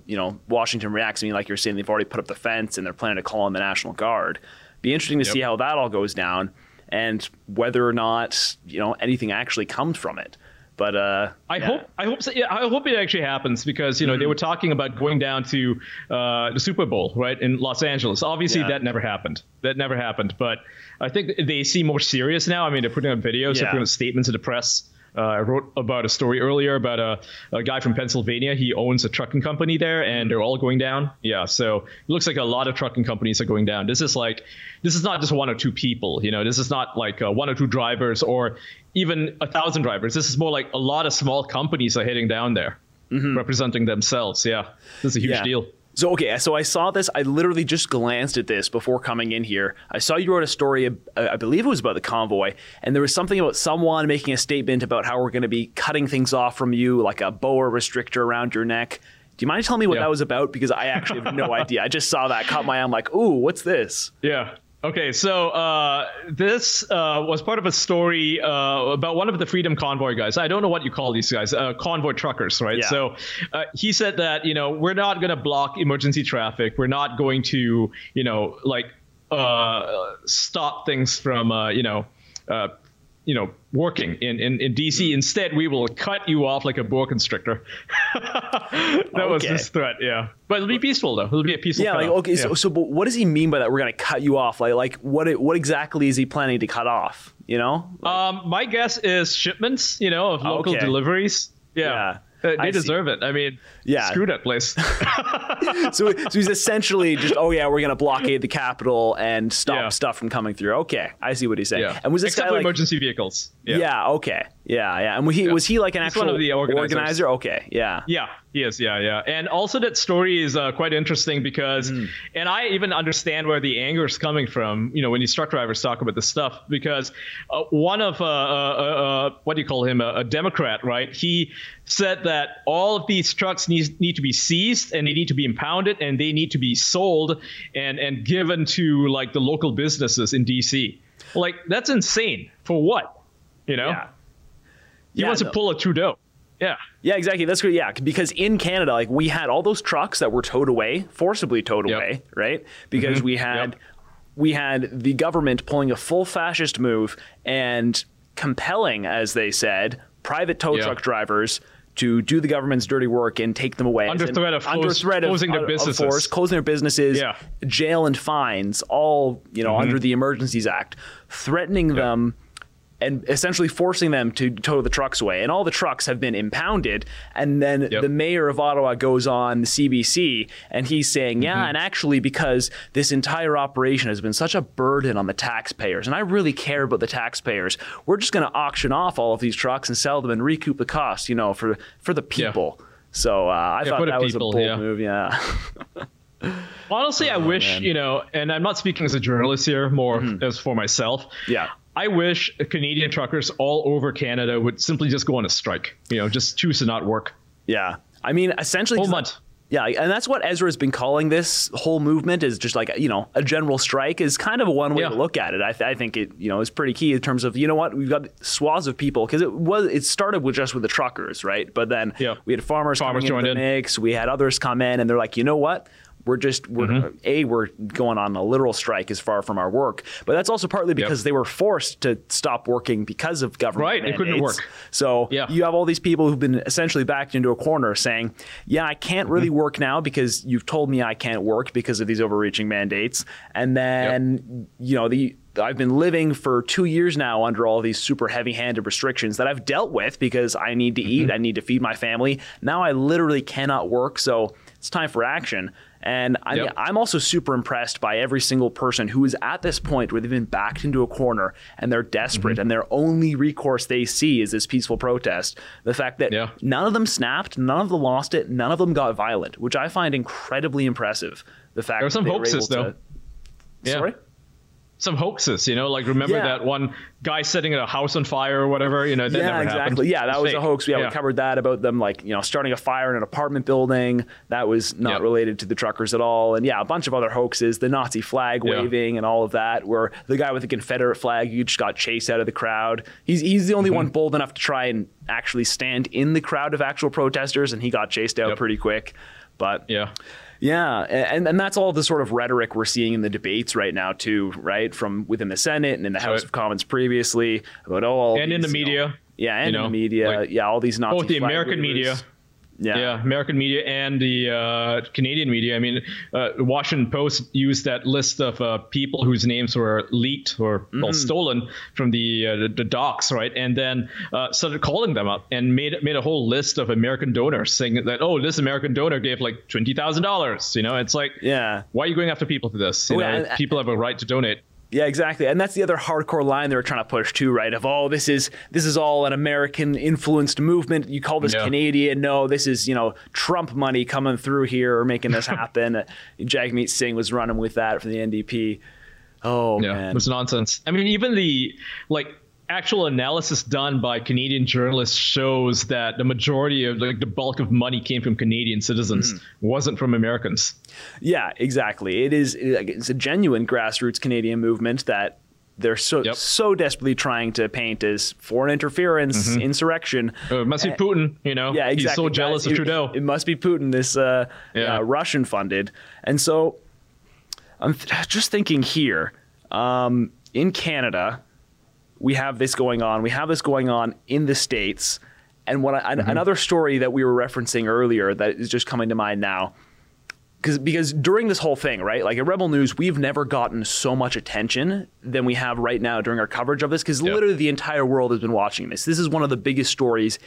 Washington reacts. I mean, like you're saying, they've already put up the fence and they're planning to call in the National Guard. be interesting to see how that all goes down and whether or not, you know, anything actually comes from it. But I hope it actually happens, because, you know, they were talking about going down to the Super Bowl, right, in Los Angeles. Obviously, that never happened. But I think they seem more serious now. I mean, they're putting up videos, they're putting up statements in the press. I wrote about a story earlier about a guy from Pennsylvania. He owns a trucking company there, and they're all going down. Yeah, so it looks like a lot of trucking companies are going down. This is not just one or two people. You know, this is not like one or two drivers or even 1,000 drivers. This is more like a lot of small companies are heading down there, representing themselves. Yeah, this is a huge deal. So, okay, so I saw this. I literally just glanced at this before coming in here. I saw you wrote a story, I believe it was about the convoy, and there was something about someone making a statement about how we're going to be cutting things off from you, like a boa restrictor around your neck. Do you mind telling me what that was about? Because I actually have no idea. I just saw that, caught my eye. I'm like, ooh, what's this? Yeah. Okay, so this was part of a story about one of the Freedom Convoy guys. I don't know what you call these guys, convoy truckers, right? Yeah. So he said that, you know, we're not going to block emergency traffic. We're not going to, you know, like stop things from, working in DC. Instead, we will cut you off like a boa constrictor. That was his threat. Yeah. But it'll be peaceful, though. It'll be a peaceful. Yeah. Like, okay. Yeah. So but what does he mean by that? We're going to cut you off. Like what exactly is he planning to cut off? You know, like, my guess is shipments, you know, of local deliveries. Yeah. They deserve it. I mean, screw that place. so he's essentially just, we're going to blockade the Capitol and stop stuff from coming through. Okay, I see what he's saying. Yeah. And was this guy, like, emergency vehicles? Yeah. Yeah. And was he like an actual one of the organizer? Okay. Yeah. Yeah. Yes. Yeah. Yeah. And also that story is quite interesting because, and I even understand where the anger is coming from, you know, when these truck drivers talk about this stuff, because one of, what do you call him? A Democrat, right? He said that all of these trucks need to be seized and they need to be impounded and they need to be sold and given to like the local businesses in DC. Like, that's insane. For what? You know? Yeah. He wants to pull a Trudeau. Yeah. Yeah, exactly. That's good. Yeah. Because in Canada, like, we had all those trucks that were towed away, forcibly towed away, right? Because we had the government pulling a full fascist move and compelling, as they said, private tow truck drivers to do the government's dirty work and take them away. Under threat of closing their businesses, jail and fines, all, you know, under the Emergencies Act, threatening them. And essentially forcing them to tow the trucks away. And all the trucks have been impounded. And then the mayor of Ottawa goes on the CBC and he's saying, and actually because this entire operation has been such a burden on the taxpayers, and I really care about the taxpayers, we're just going to auction off all of these trucks and sell them and recoup the cost, you know, for the people. So I thought that was a bold move. Yeah. Honestly, I wish, you know, and I'm not speaking as a journalist here, more as for myself. Yeah. I wish Canadian truckers all over Canada would simply just go on a strike, you know, just choose to not work. Yeah. I mean, essentially. Whole month. Yeah. And that's what Ezra has been calling this whole movement, is just like, you know, a general strike is kind of one way to look at it. I think it, you know, is pretty key in terms of, you know what, we've got swaths of people, because it started with just with the truckers, right? But then we had farmers joined in the mix. We had others come in and they're like, you know what? We're going on a literal strike as far from our work, but that's also partly because they were forced to stop working because of government mandates. They couldn't work. So you have all these people who've been essentially backed into a corner saying, yeah, I can't really work now because you've told me I can't work because of these overreaching mandates. And then, you know, I've been living for 2 years now under all these super heavy-handed restrictions that I've dealt with because I need to eat, I need to feed my family. Now I literally cannot work. So it's time for action. And I'm also super impressed by every single person who is at this point where they've been backed into a corner and they're desperate and their only recourse they see is this peaceful protest. The fact that none of them snapped, none of them lost it, none of them got violent, which I find incredibly impressive. The fact that they were able to... There were some hoaxes, though. Sorry? Some hoaxes, you know, like remember that one guy setting a house on fire or whatever, you know, that never happened. Yeah, that was a hoax. Yeah, we covered that about them, like, you know, starting a fire in an apartment building. That was not related to the truckers at all. And yeah, a bunch of other hoaxes, the Nazi flag waving and all of that, where the guy with the Confederate flag, you just got chased out of the crowd. He's the only one bold enough to try and actually stand in the crowd of actual protesters, and he got chased out pretty quick. But yeah, and that's all the sort of rhetoric we're seeing in the debates right now too, right? From within the Senate and in the House of Commons previously about all and these, in the media, in the media, like, all these Nazi both the American media. Yeah, American media and the Canadian media. I mean, Washington Post used that list of people whose names were leaked or stolen from the docs, right? And then started calling them up and made a whole list of American donors, saying that, oh, this American donor gave like $20,000. You know, it's like, why are you going after people for this? You know, people have a right to donate. Yeah, exactly. And that's the other hardcore line they were trying to push too, right? Of, oh, this is all an American influenced movement. You call this Canadian. No, this is, you know, Trump money coming through here or making this happen. Jagmeet Singh was running with that for the NDP. Oh, yeah, man. It was nonsense. I mean, even the actual analysis done by Canadian journalists shows that the majority of the bulk of money came from Canadian citizens, wasn't from Americans. Yeah, exactly. It's a genuine grassroots Canadian movement that they're so desperately trying to paint as foreign interference, insurrection. It must be Putin, you know. Yeah, exactly. He's so jealous of Trudeau. It must be Putin, this Russian funded. And so I'm just thinking here, in Canada, we have this going on. We have this going on in the States. And another story that we were referencing earlier that is just coming to mind now, because during this whole thing, right, like at Rebel News, we've never gotten so much attention than we have right now during our coverage of this, because literally the entire world has been watching this. This is one of the biggest stories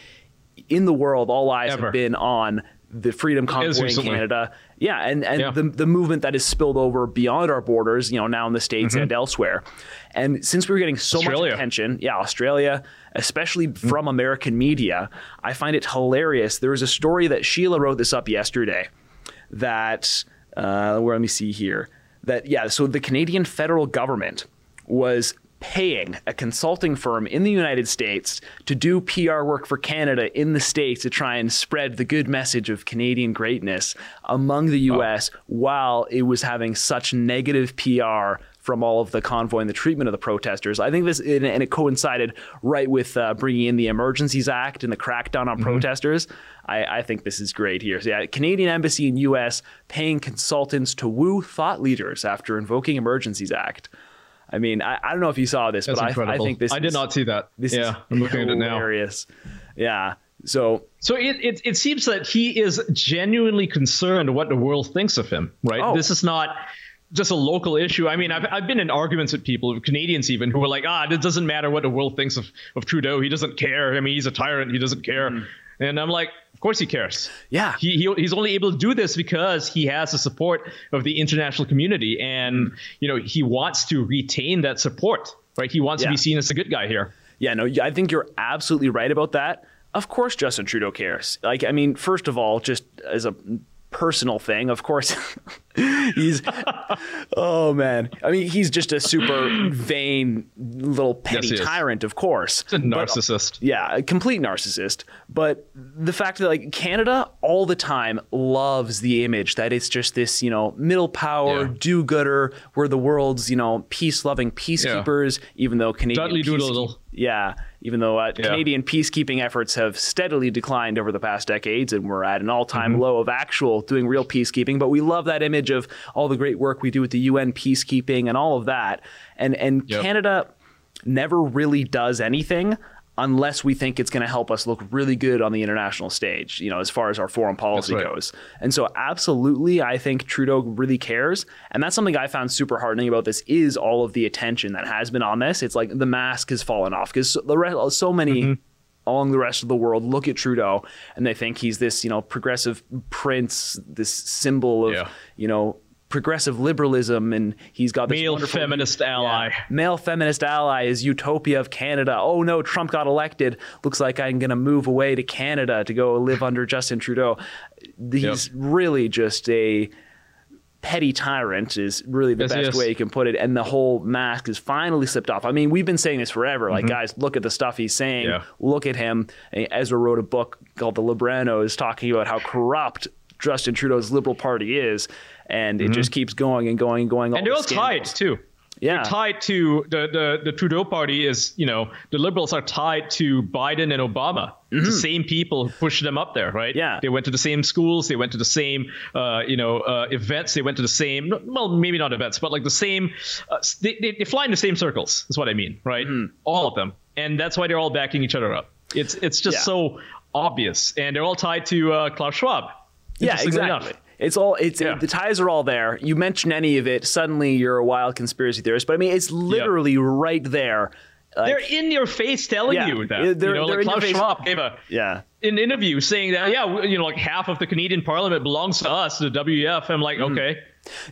in the world. All eyes have been on the Freedom Convoy in Canada. Yeah, and the movement that is spilled over beyond our borders, you know, now in the States and elsewhere. And since we were getting so much attention, Australia, especially from American media, I find it hilarious. There was a story that Sheila wrote this up yesterday that, let me see here, that, so the Canadian federal government was paying a consulting firm in the United States to do PR work for Canada in the States to try and spread the good message of Canadian greatness among the US while it was having such negative PR from all of the convoy and the treatment of the protesters. I think it coincided right with bringing in the Emergencies Act and the crackdown on protesters. I think this is great here. So yeah, Canadian Embassy in US paying consultants to woo thought leaders after invoking Emergencies Act. I mean, I don't know if you saw this, but I think this. I did not see that. This is I'm looking at it now. Hilarious. Yeah. So it seems that he is genuinely concerned what the world thinks of him, right? Oh. This is not just a local issue. I mean, I've been in arguments with people, Canadians even, who were like, it doesn't matter what the world thinks of Trudeau. He doesn't care. I mean, he's a tyrant. He doesn't care. And I'm like, of course he cares. Yeah. He's only able to do this because he has the support of the international community. And, you know, he wants to retain that support, right? He wants to be seen as the good guy here. Yeah, no, I think you're absolutely right about that. Of course, Justin Trudeau cares. Like, I mean, first of all, just as a personal thing, of course, he's, oh man. I mean, he's just a super vain little petty tyrant, of course. He's a narcissist. But, a complete narcissist. But the fact that Canada all the time loves the image that it's just this, you know, middle power, do-gooder, we're the world's, you know, peace-loving peacekeepers, even though Canadian peacekeeping efforts have steadily declined over the past decades, and we're at an all-time low of actual doing real peacekeeping. But we love that image of all the great work we do with the UN peacekeeping and all of that. And Canada never really does anything unless we think it's going to help us look really good on the international stage, you know, as far as our foreign policy goes. And so absolutely, I think Trudeau really cares. And that's something I found super heartening about this is all of the attention that has been on this. It's like the mask has fallen off because so many along the rest of the world look at Trudeau and they think he's this, you know, progressive prince, this symbol of, you know, progressive liberalism, and he's got this male feminist ally. Male feminist ally is utopia of Canada. Oh no, Trump got elected. Looks like I'm going to move away to Canada to go live under Justin Trudeau. He's really just a petty tyrant is really the best way you can put it. And the whole mask has finally slipped off. I mean, we've been saying this forever. Like, guys, look at the stuff he's saying. Look at him. Ezra wrote a book called The Libranos talking about how corrupt Justin Trudeau's Liberal Party is. And it just keeps going and going and going. And they're all tied too. Yeah. They're tied to the Trudeau party is, you know, the Liberals are tied to Biden and Obama. Mm-hmm. The same people who pushed them up there, right? Yeah. They went to the same schools. They went to the same, events. They went to the same, well, maybe not events, but like the same, they fly in the same circles is what I mean, right? Mm-hmm. All of them. And that's why they're all backing each other up. It's just so obvious. And they're all tied to Klaus Schwab. Yeah, exactly. Enough. The ties are all there. You mention any of it, suddenly you're a wild conspiracy theorist. But I mean, it's literally right there. Like, they're in your face telling you that. They're like Klaus Schwab gave an interview saying that, like half of the Canadian parliament belongs to us, the WEF. I'm like, okay.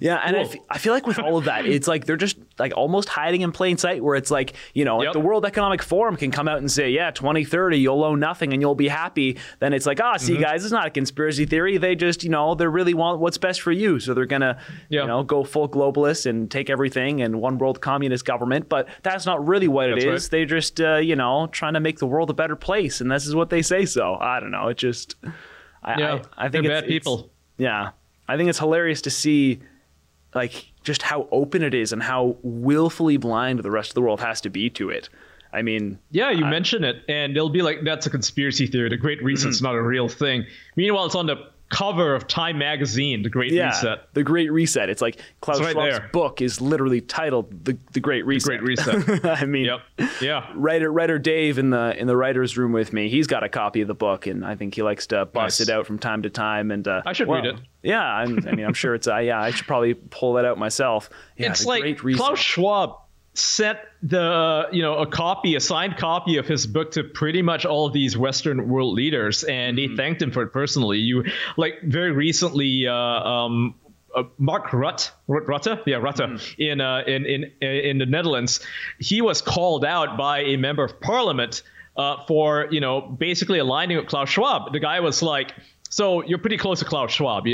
Yeah, and I feel like with all of that, it's like they're just like almost hiding in plain sight where it's like, if the World Economic Forum can come out and say, 2030, you'll own nothing and you'll be happy. Then it's like, see, guys, it's not a conspiracy theory. They just, they really want what's best for you. So they're going to, go full globalist and take everything and one world communist government. But that's not really what it is. Right. They just, trying to make the world a better place. And this is what they say. So I don't know. It just, I think they're bad people. Yeah. I think it's hilarious to see like just how open it is and how willfully blind the rest of the world has to be to it. I mean, you mention it and they'll be like, that's a conspiracy theory. The Great Reset's not a real thing. Meanwhile, it's on the cover of Time magazine, The Great Reset. The Great Reset. It's like Klaus Schwab's book is literally titled The Great Reset. The Great Reset. I mean, writer Dave in the writer's room with me, he's got a copy of the book and I think he likes to bust it out from time to time. And I should read it. Yeah, I'm sure it's. I should probably pull that out myself. Yeah, it's like Klaus Schwab sent a signed copy of his book to pretty much all of these Western world leaders, and they thanked him for it personally. You like very recently, Mark Rutte, in the Netherlands, he was called out by a member of parliament for basically aligning with Klaus Schwab. The guy was like, so you're pretty close to Klaus Schwab,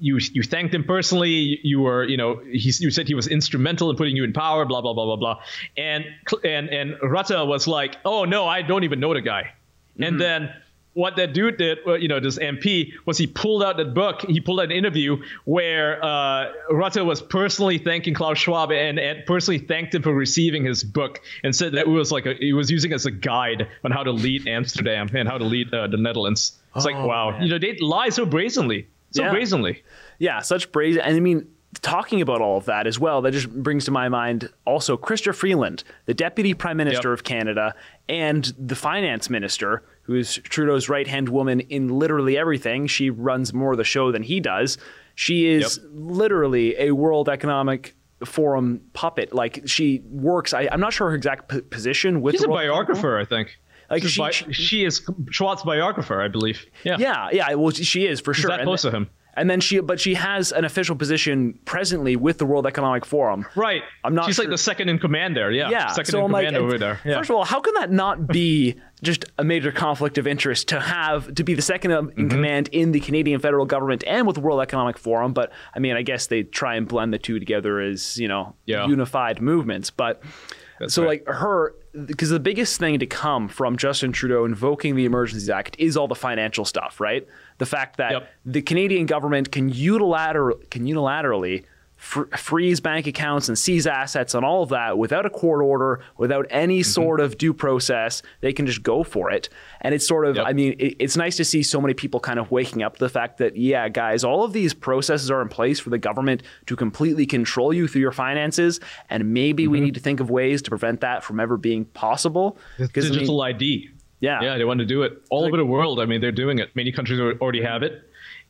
you thanked him personally. You were, you said he was instrumental in putting you in power, blah, blah, blah, blah, blah. And Rutte was like, oh, no, I don't even know the guy. Mm-hmm. And then what that dude did, this MP, was he pulled out that book. He pulled out an interview where Rutte was personally thanking Klaus Schwab and personally thanked him for receiving his book and said that it was like he was using it as a guide on how to lead Amsterdam and how to lead the Netherlands. It's wow, man. They lie so brazenly. So brazenly. Yeah, such brazen. And I mean, talking about all of that as well, that just brings to my mind also Chrystia Freeland, the Deputy Prime Minister of Canada and the Finance Minister, who is Trudeau's right-hand woman in literally everything. She runs more of the show than he does. She is literally a World Economic Forum puppet. Like she works, I'm not sure her exact position with. She's a biographer, I think. Like she is Schwartz's biographer, I believe. Yeah. Well, she is for sure. That close to him. And then she has an official position presently with the World Economic Forum. Right. I'm not. She's sure. Like the second in command there. Yeah. Second in command over there. Yeah. First of all, how can that not be just a major conflict of interest to be the second in command in the Canadian federal government and with the World Economic Forum? But I mean, I guess they try and blend the two together as unified movements. But that's so right. Like her. Because the biggest thing to come from Justin Trudeau invoking the Emergencies Act is all the financial stuff, right? The fact that the Canadian government can unilaterally freeze bank accounts and seize assets and all of that without a court order, without any sort of due process. They can just go for it. And it's sort of, I mean, it's nice to see so many people kind of waking up to the fact that, guys, all of these processes are in place for the government to completely control you through your finances. And maybe we need to think of ways to prevent that from ever being possible. Digital ID. Yeah, they want to do it all over the world. I mean, they're doing it. Many countries already have it.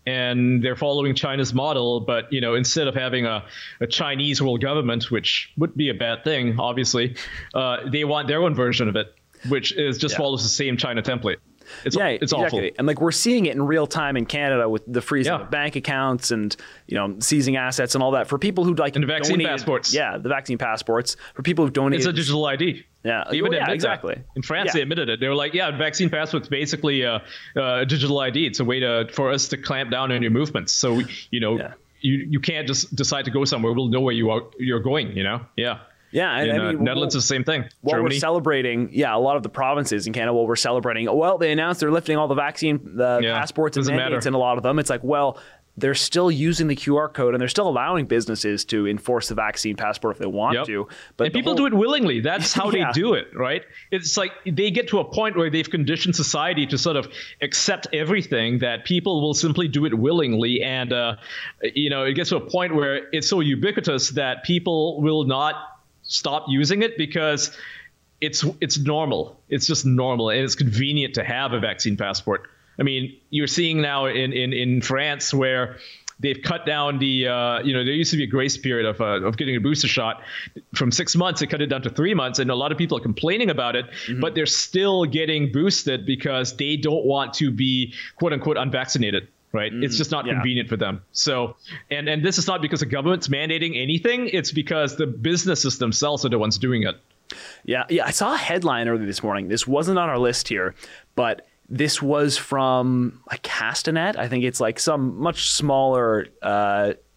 And they're following China's model. But, instead of having a Chinese world government, which would be a bad thing, obviously, they want their own version of it, which is just follows the same China template. It's awful. And like we're seeing it in real time in Canada with the freezing of bank accounts and, seizing assets and all that for people who like and the vaccine passports. Yeah, the vaccine passports for people who donated. It's a digital ID. Yeah, even exactly. That. In France, they admitted it. They were like, vaccine passport's basically a digital ID. It's a way for us to clamp down on your movements. So, you can't just decide to go somewhere. We'll know where you're going, Yeah. Yeah, and I mean, Netherlands is the same thing. Germany. We're celebrating, a lot of the provinces in Canada, we're celebrating. Well, they announced they're lifting all the vaccine passports and mandates in a lot of them. It's like, well, they're still using the QR code and they're still allowing businesses to enforce the vaccine passport if they want to. But and people do it willingly. That's how they do it, right? It's like they get to a point where they've conditioned society to sort of accept everything that people will simply do it willingly. And, you know, it gets to a point where it's so ubiquitous that people will not stop using it because it's normal. It's just normal. And it's convenient to have a vaccine passport. I mean, you're seeing now in France where they've cut down the, you know, there used to be a grace period of getting a booster shot from 6 months. They cut it down to 3 months. And a lot of people are complaining about it, but they're still getting boosted because they don't want to be, quote unquote, unvaccinated. Right. It's just not convenient for them. So and this is not because the government's mandating anything. It's because the businesses themselves are the ones doing it. Yeah. Yeah. I saw a headline earlier this morning. This wasn't on our list here, but this was from a Castanet. I think it's like some much smaller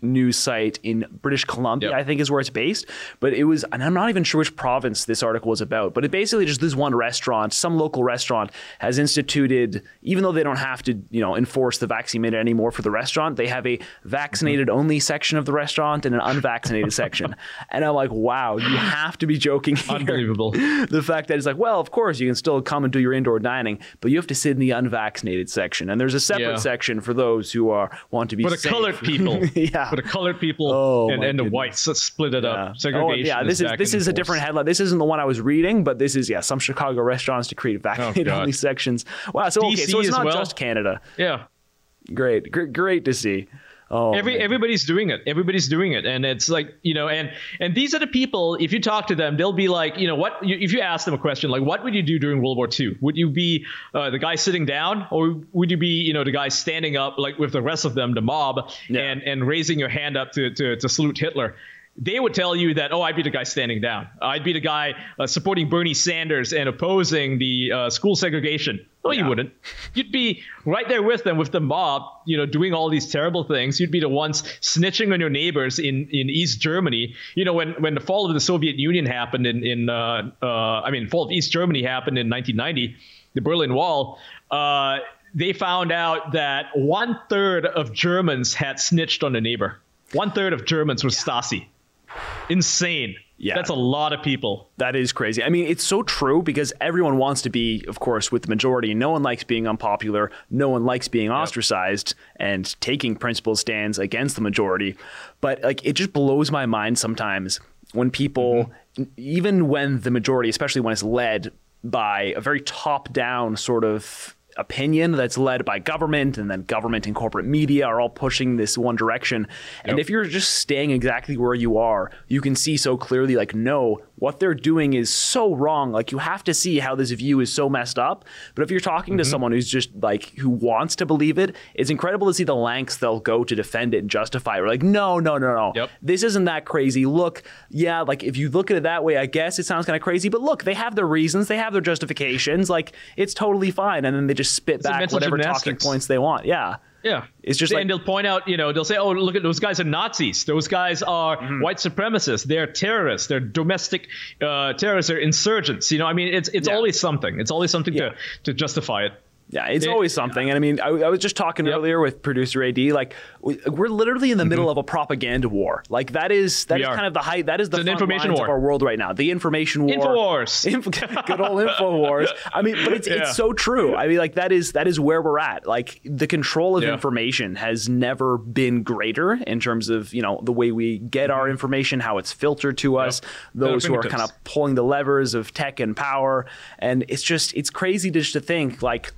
news site in British Columbia, I think is where it's based. But it was, and I'm not even sure which province this article was about, but it basically just this one restaurant, some local restaurant has instituted, even though they don't have to, you know, enforce the vaccine mandate anymore for the restaurant, they have a vaccinated only section of the restaurant and an unvaccinated section. And I'm like, wow, you have to be joking here. Unbelievable. The fact that it's like, well, of course you can still come and do your indoor dining, but you have to sit in the unvaccinated section. And there's a separate section for those who are want to be safe. For the colored people. For the colored people and the whites, let's split it up. Segregation. Oh, yeah, this is a different headline. This isn't the one I was reading, but this is some Chicago restaurants to create vaccinated only sections. Wow, so DC so it's not just Canada. Yeah, great to see. Oh, everybody's doing it. Everybody's doing it, and it's like and these are the people. If you talk to them, they'll be like, if you ask them a question like, what would you do during World War II? Would you be the guy sitting down, or would you be the guy standing up like with the rest of them, the mob, and raising your hand up to salute Hitler? They would tell you that, oh, I'd be the guy standing down. I'd be the guy supporting Bernie Sanders and opposing the school segregation. No, you wouldn't. You'd be right there with them, with the mob, doing all these terrible things. You'd be the ones snitching on your neighbors in East Germany. When the fall of the Soviet Union happened fall of East Germany happened in 1990, the Berlin Wall, they found out that 1/3 of Germans had snitched on a neighbor. 1/3 of Germans were Stasi. Insane. Yeah. That's a lot of people. That is crazy. I mean, it's so true because everyone wants to be, of course, with the majority. No one likes being unpopular. No one likes being ostracized and taking principled stands against the majority. But like, it just blows my mind sometimes when people, even when the majority, especially when it's led by a very top-down sort of opinion that's led by government, and then government and corporate media are all pushing this one direction. And if you're just staying exactly where you are, you can see so clearly like, no, what they're doing is so wrong. Like you have to see how this view is so messed up. But if you're talking to someone who's just like, who wants to believe it, it's incredible to see the lengths they'll go to defend it and justify it. We're like, no. This isn't that crazy. Look, like if you look at it that way, I guess it sounds kind of crazy, but look, they have their reasons. They have their justifications. Like it's totally fine. And then they just spit back whatever talking points they want. Yeah. It's just like, and they'll point out, they'll say, oh, look at those guys are Nazis. Those guys are white supremacists. They're terrorists. They're domestic terrorists. They're insurgents. I mean, it's always something. It's always something to justify it. Yeah, it's always something. And I mean, I was just talking earlier with producer AD, like we're literally in the middle of a propaganda war. Like that is kind of the height. That is the front lines of our world right now. The information war. InfoWars. Good old InfoWars. I mean, but it's so true. I mean, like that is where we're at. Like the control of information has never been greater in terms of, the way we get our information, how it's filtered to us, those who are kind of pulling the levers of tech and power. And it's crazy just to think like,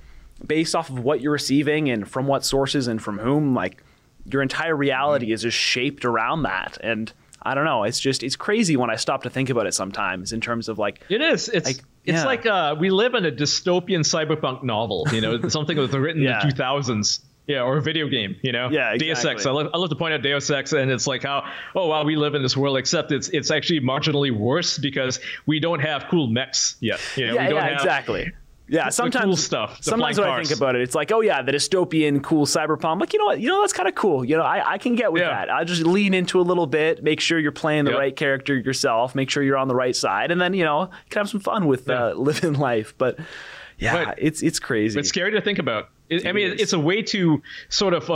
based off of what you're receiving and from what sources and from whom, like your entire reality is just shaped around that. And I don't know, it's crazy when I stop to think about it sometimes in terms of like, it is, it's like we live in a dystopian cyberpunk novel, something that was written in the 2000s. Yeah, or a video game, exactly. Deus Ex. I love to point out Deus Ex, and it's like how, oh, wow, we live in this world, except it's actually marginally worse because we don't have cool mechs yet. Exactly. Yeah, sometimes cool stuff. Sometimes when I think about it, it's like, oh yeah, the dystopian, cool cyberpunk. Like, you know what? That's kind of cool. I can get with that. I just lean into a little bit, make sure you're playing the right character yourself, make sure you're on the right side, and then you can have some fun with living life. But yeah, but it's crazy. It's scary to think about. I mean, it's a way to sort of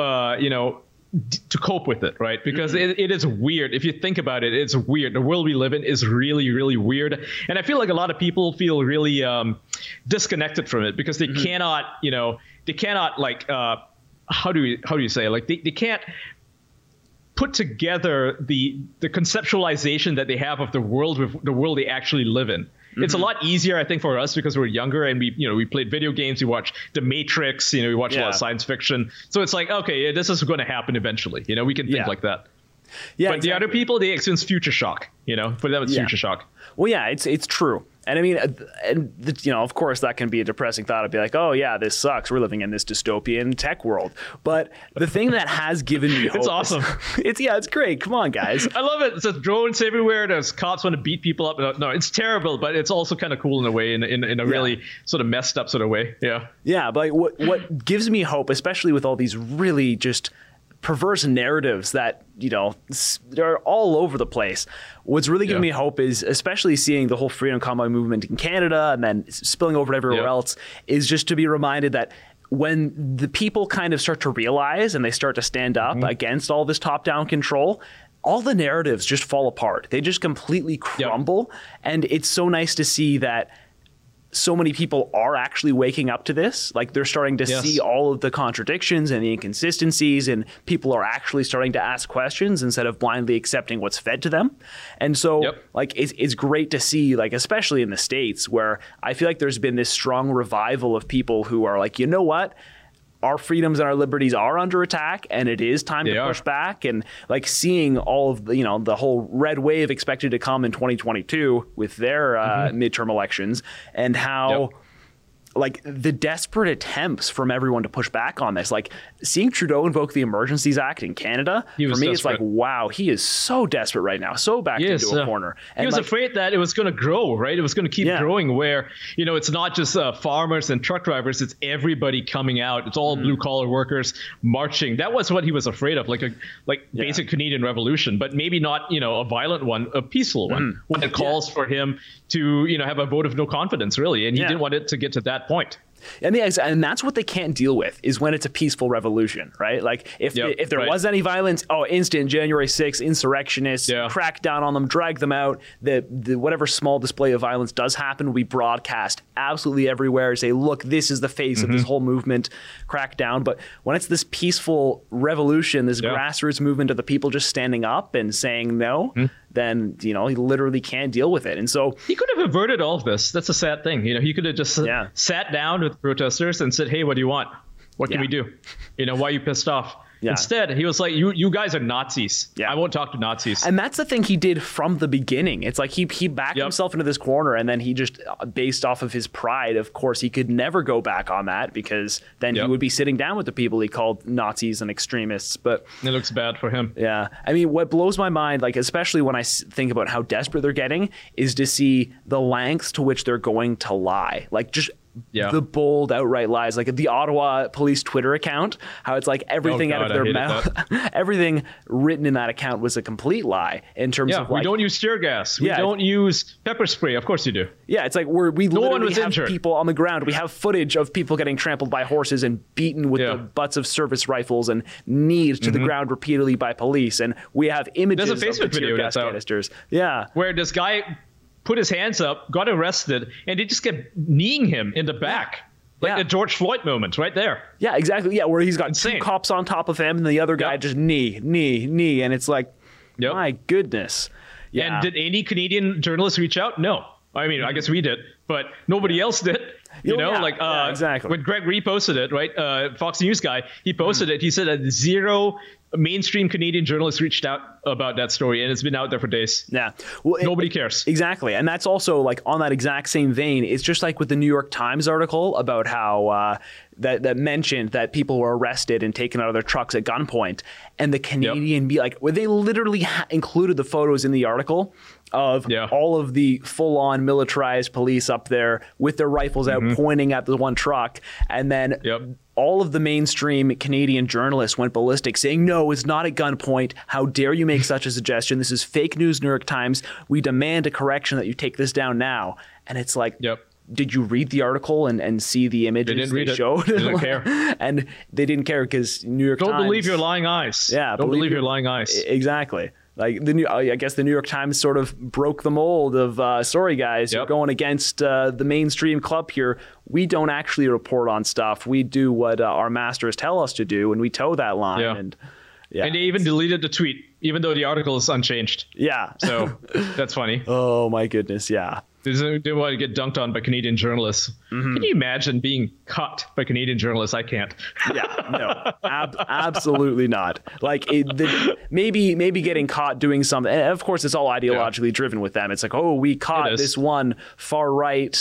to cope with it, right? Because it is weird. If you think about it, it's weird. The world we live in is really, really weird. And I feel like a lot of people feel really disconnected from it because they cannot, you know, they cannot like, how do you say it? Like they can't put together the conceptualization that they have of the world with the world they actually live in. It's a lot easier, I think, for us because we're younger and we played video games, we watched The Matrix, you know, we watched a lot of science fiction. So it's like, okay, this is going to happen eventually. You know, we can think like that. Yeah, but exactly. The other people, they experience future shock. You know, for them, it's future shock. Well, yeah, it's true. And I mean, you know, of course, that can be a depressing thought. I'd be like, oh, yeah, this sucks. We're living in this dystopian tech world. But the thing that has given me hope. It's awesome. It's great. Come on, guys. I love it. There's drones everywhere. There's cops want to beat people up. No, it's terrible, but it's also kind of cool in a way, in a really sort of messed up sort of way. Yeah. Yeah. But what gives me hope, especially with all these really just perverse narratives that, you know, they're all over the place. What's really giving me hope is, especially seeing the whole Freedom Convoy movement in Canada and then spilling over to everywhere else, is just to be reminded that when the people kind of start to realize and they start to stand up against all this top-down control, all the narratives just fall apart. They just completely crumble. Yep. And it's so nice to see that so many people are actually waking up to this. Like they're starting to see all of the contradictions and the inconsistencies, and people are actually starting to ask questions instead of blindly accepting what's fed to them. And so like, it's great to see, like, especially in the States, where I feel like there's been this strong revival of people who are like, you know what? Our freedoms and our liberties are under attack, and it is time to push back. And like seeing all of the, you know, the whole red wave expected to come in 2022 with their midterm elections, and how like the desperate attempts from everyone to push back on this, like seeing Trudeau invoke the Emergencies Act in Canada, for me, desperate. It's like, wow, he is so desperate right now. So backed into a corner. And he was like, afraid that it was going to grow, right? It was going to keep growing where, you know, it's not just farmers and truck drivers. It's everybody coming out. It's all blue collar workers marching. That was what he was afraid of, like basic Canadian revolution, but maybe not, you know, a violent one, a peaceful one. When it calls for him to, you know, have a vote of no confidence, really. And he didn't want it to get to that point. And that's what they can't deal with, is when it's a peaceful revolution, right? Like if there was any violence, oh, instant January 6th, insurrectionists, crack down on them, drag them out. The whatever small display of violence does happen, we broadcast absolutely everywhere, say, look, this is the face of this whole movement, crack down. But when it's this peaceful revolution, this grassroots movement of the people just standing up and saying no, then, you know, he literally can't deal with it. And so he could have averted all of this. That's a sad thing. You know, he could have just sat down with protesters and said, hey, what do you want? What can we do? You know, why are you pissed off? Yeah. Instead, he was like, you guys are Nazis. Yeah. I won't talk to Nazis. And that's the thing he did from the beginning. It's like he backed himself into this corner, and then he just, based off of his pride, of course, he could never go back on that, because then he would be sitting down with the people he called Nazis and extremists. But it looks bad for him. Yeah. I mean, what blows my mind, like, especially when I think about how desperate they're getting, is to see the lengths to which they're going to lie. Like, just the bold outright lies, like the Ottawa police Twitter account, how it's like everything out of their mouth, everything written in that account was a complete lie in terms of, like, we don't use tear gas, we don't use pepper spray. Of course you do. Yeah, it's like we no literally have injured. People on the ground. We have footage of people getting trampled by horses and beaten with the butts of service rifles and kneed to the ground repeately by police. And we have images of the tear gas canisters. Yeah, where this guy put his hands up, got arrested, and they just kept kneeing him in the back. Like a George Floyd moment right there. Yeah, exactly. Yeah, where he's got two cops on top of him and the other guy just knee. And it's like, my goodness. Yeah. And did any Canadian journalists reach out? No. I mean, I guess we did, but nobody else did. You know, exactly. When Greg reposted it, right? Fox News guy, he posted it. He said that zero mainstream Canadian journalists reached out about that story, and it's been out there for days. Yeah. Well, nobody cares. Exactly. And that's also, like, on that exact same vein, it's just like with the New York Times article about how that mentioned that people were arrested and taken out of their trucks at gunpoint, and the Canadian where they literally included the photos in the article of all of the full-on militarized police up there with their rifles out pointing at the one truck, and then all of the mainstream Canadian journalists went ballistic, saying, no, it's not at gunpoint. How dare you make such a suggestion? This is fake news, New York Times. We demand a correction, that you take this down now. And it's like, did you read the article and see the images they showed? They didn't care. And they didn't care because New York Times... Don't believe your lying eyes. Yeah. Don't believe your lying eyes. Exactly. Like I guess the New York Times sort of broke the mold of, sorry guys, yep, you're going against the mainstream club here. We don't actually report on stuff. We do what our masters tell us to do, and we toe that line. Yeah. And they even deleted the tweet, even though the article is unchanged. Yeah. So that's funny. Oh my goodness. Yeah. They didn't want to get dunked on by Canadian journalists. Mm-hmm. Can you imagine being caught by Canadian journalists? I can't. Yeah, no, absolutely not. Like maybe getting caught doing something. And of course, it's all ideologically driven with them. It's like, oh, we caught this one far right,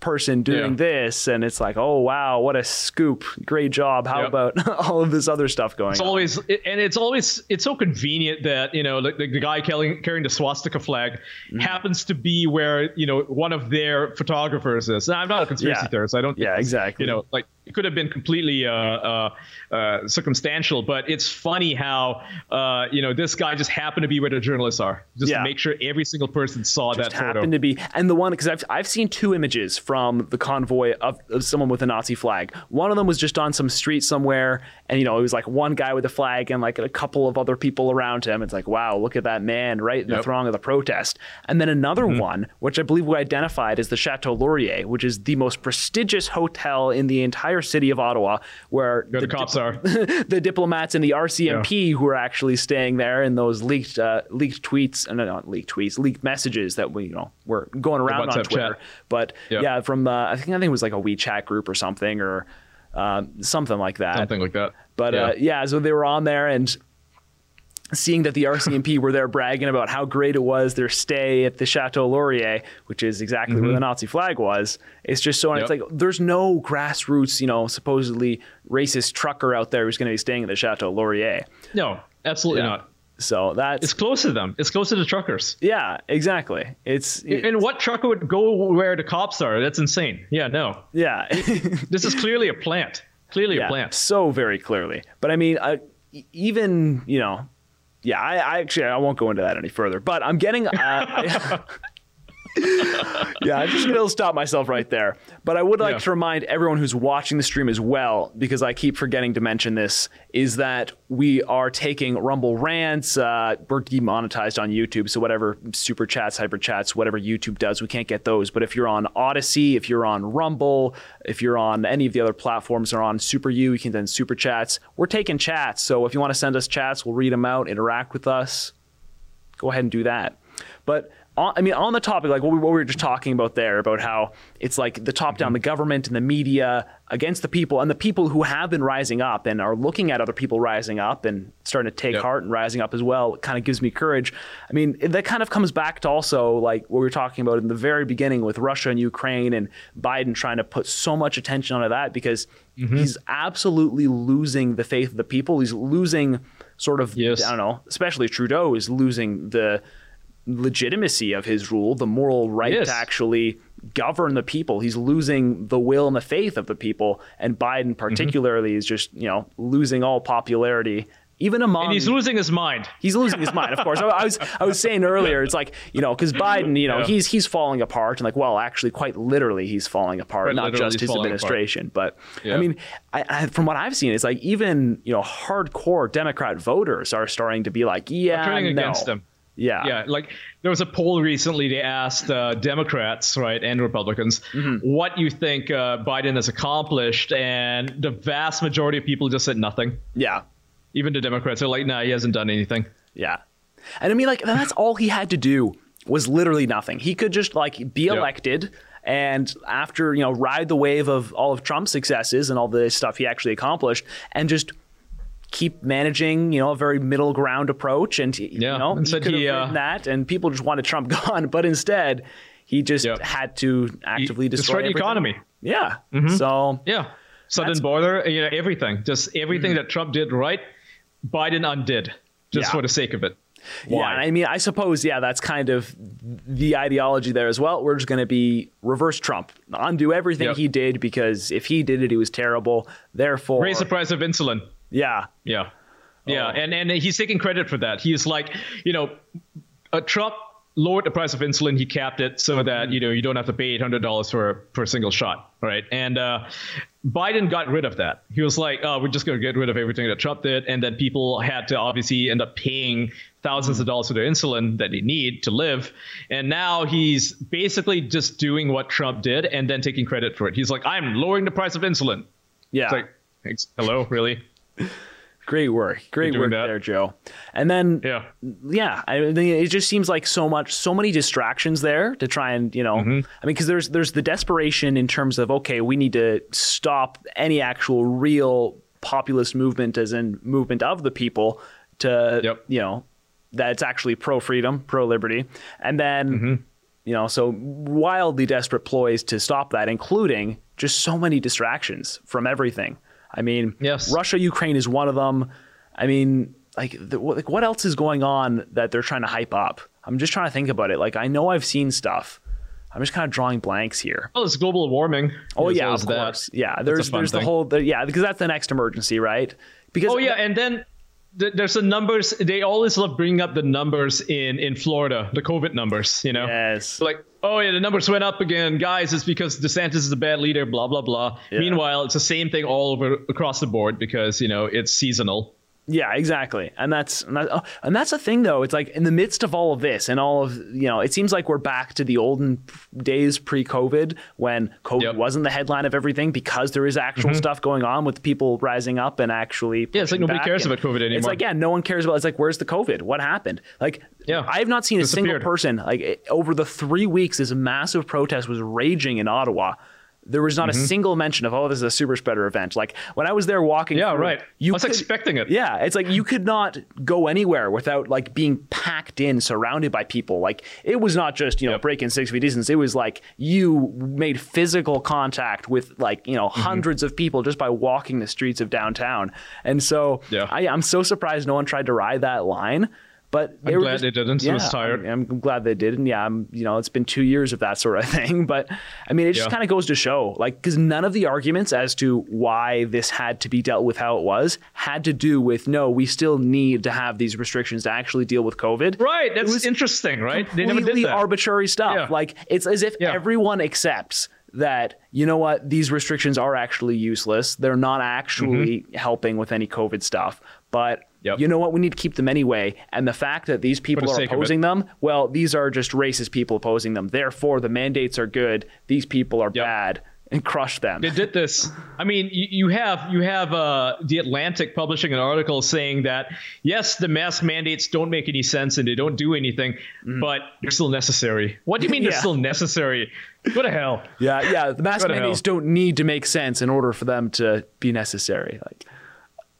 person doing this, and it's like, oh wow, what a scoop, great job, how about all of this other stuff going on? It's so convenient that the guy carrying the swastika flag happens to be where one of their photographers is. Now, I'm not a conspiracy theorist, I don't think exactly it could have been completely circumstantial, but it's funny how this guy just happened to be where the journalists are, just to make sure every single person saw just that photo. Happened to be, and the one, because I've seen two images from the convoy of someone with a Nazi flag. One of them was just on some street somewhere, and it was like one guy with a flag and like a couple of other people around him. It's like, wow, look at that man right in the throng of the protest. And then another one, which I believe we identified as the Chateau Laurier, which is the most prestigious hotel in the entire city of Ottawa, where the cops are, the diplomats and the RCMP who are actually staying there, and those leaked messages that we were going around on Twitter chat. But from I think it was like a WeChat group or something, or something like that. But so they were on there, and seeing that the RCMP were there bragging about how great it was, their stay at the Chateau Laurier, which is exactly where the Nazi flag was. It's just so, it's like, there's no grassroots, supposedly racist trucker out there who's going to be staying at the Chateau Laurier. No, absolutely not. So it's close to them. It's close to the truckers. Yeah, exactly. And what trucker would go where the cops are? That's insane. Yeah, no. Yeah. This is clearly a plant. Clearly a plant. So very clearly. But I mean, yeah, I actually, I won't go into that any further, but I'm getting, I'm just going to stop myself right there. But I would like to remind everyone who's watching the stream as well, because I keep forgetting to mention this, is that we are taking Rumble Rants. We're demonetized on YouTube, so whatever super chats, hyper chats, whatever YouTube does, we can't get those. But if you're on Odyssey, if you're on Rumble, if you're on any of the other platforms or on Super U, you can then super chats. We're taking chats, so if you want to send us chats, we'll read them out, interact with us. Go ahead and do that. But I mean, on the topic, like what we were just talking about there, about how it's like the top down, the government and the media against the people, and the people who have been rising up and are looking at other people rising up and starting to take heart and rising up as well. It kind of gives me courage. I mean, that kind of comes back to also like what we were talking about in the very beginning with Russia and Ukraine and Biden trying to put so much attention onto that, because he's absolutely losing the faith of the people. He's losing sort of, I don't know, especially Trudeau is losing the legitimacy of his rule, the moral right to actually govern the people. He's losing the will and the faith of the people, and Biden particularly is just losing all popularity, even among, and he's losing his mind. He's losing his mind, of course. I was saying earlier, it's like because Biden, he's falling apart, and like, well, actually, quite literally, he's falling apart, quite not just his administration, but I mean, I, from what I've seen, it's like even hardcore Democrat voters are starting to be like, turning against them. Yeah. Yeah. Like there was a poll recently. They asked Democrats, right, and Republicans, what you think Biden has accomplished, and the vast majority of people just said nothing. Yeah. Even the Democrats are like, nah, he hasn't done anything. Yeah. And I mean, like that's all he had to do was literally nothing. He could just like be elected. And after, ride the wave of all of Trump's successes and all the stuff he actually accomplished, and just keep managing, a very middle ground approach, and instead he could have written that, and people just wanted Trump gone, but instead he just had to actively destroy the economy. Yeah. So southern border, everything, just everything that Trump did right, Biden undid just for the sake of it. Why? Yeah, I mean, I suppose, that's kind of the ideology there as well. We're just going to be reverse Trump, undo everything he did, because if he did it, he was terrible. Therefore, raise the price of insulin. Yeah. Yeah. Yeah. Oh. And he's taking credit for that. He's like, Trump lowered the price of insulin. He capped it so that, you know, you don't have to pay $800 for a single shot. Right. And Biden got rid of that. He was like, oh, we're just going to get rid of everything that Trump did. And then people had to obviously end up paying thousands of dollars for their insulin that they need to live. And now he's basically just doing what Trump did and then taking credit for it. He's like, I'm lowering the price of insulin. Yeah. It's like, thanks. Hello, really? Great work. Great work there, Joe. And then, yeah, I mean, it just seems like so many distractions there to try and, you know, I mean, because there's the desperation in terms of, okay, we need to stop any actual real populist movement, as in movement of the people to, you know, that's actually pro-freedom, pro-liberty. And then, you know, so wildly desperate ploys to stop that, including just so many distractions from everything. I mean, Russia, Ukraine is one of them. I mean, like what else is going on that they're trying to hype up? I'm just trying to think about it. Like, I know I've seen stuff. I'm just kind of drawing blanks here. Oh, it's global warming. Oh, yeah, of course. Yeah, there's the whole, yeah, because that's the next emergency, right? Because oh, yeah, and then there's the numbers. They always love bringing up the numbers in Florida, the COVID numbers, you know? Yes. Like, oh, yeah, the numbers went up again. Guys, it's because DeSantis is a bad leader, blah, blah, blah. Yeah. Meanwhile, it's the same thing all over across the board because, you know, it's seasonal. Yeah, exactly. And that's the thing, though. It's like in the midst of all of this and all of, you know, it seems like we're back to the olden days pre-COVID when COVID wasn't the headline of everything because there is actual stuff going on with people rising up and actually. Yeah, it's like nobody cares about COVID anymore. It's like, yeah, no one cares about it. It's like, where's the COVID? What happened? Like, I have not seen a single person like over the 3 weeks. This massive protest was raging in Ottawa. There was not a single mention of, oh, this is a super spreader event. Like when I was there walking. Yeah, through, I was expecting it. Yeah. It's like you could not go anywhere without like being packed in, surrounded by people. Like it was not just, you know, breaking 6 feet distance. It was like you made physical contact with like, you know, hundreds of people just by walking the streets of downtown. And so I'm so surprised no one tried to ride that line. But I'm glad they didn't. Yeah, I was tired. I'm glad they didn't. Yeah, you know, it's been 2 years of that sort of thing. But I mean, it just kind of goes to show, like, because none of the arguments as to why this had to be dealt with how it was had to do with, no, we still need to have these restrictions to actually deal with COVID. Right. That's interesting, right? They never did that. Arbitrary stuff. Yeah. Like, it's as if everyone accepts that, you know what, these restrictions are actually useless. They're not actually helping with any COVID stuff. But you know what? We need to keep them anyway. And the fact that these people are opposing them, well, these are just racist people opposing them. Therefore, the mandates are good. These people are bad, and crush them. They did this. I mean, you have The Atlantic publishing an article saying that, yes, the mask mandates don't make any sense and they don't do anything, but they're still necessary. What do you mean they're still necessary? Go to hell. Yeah, yeah. The mask mandates don't need to make sense in order for them to be necessary. Like.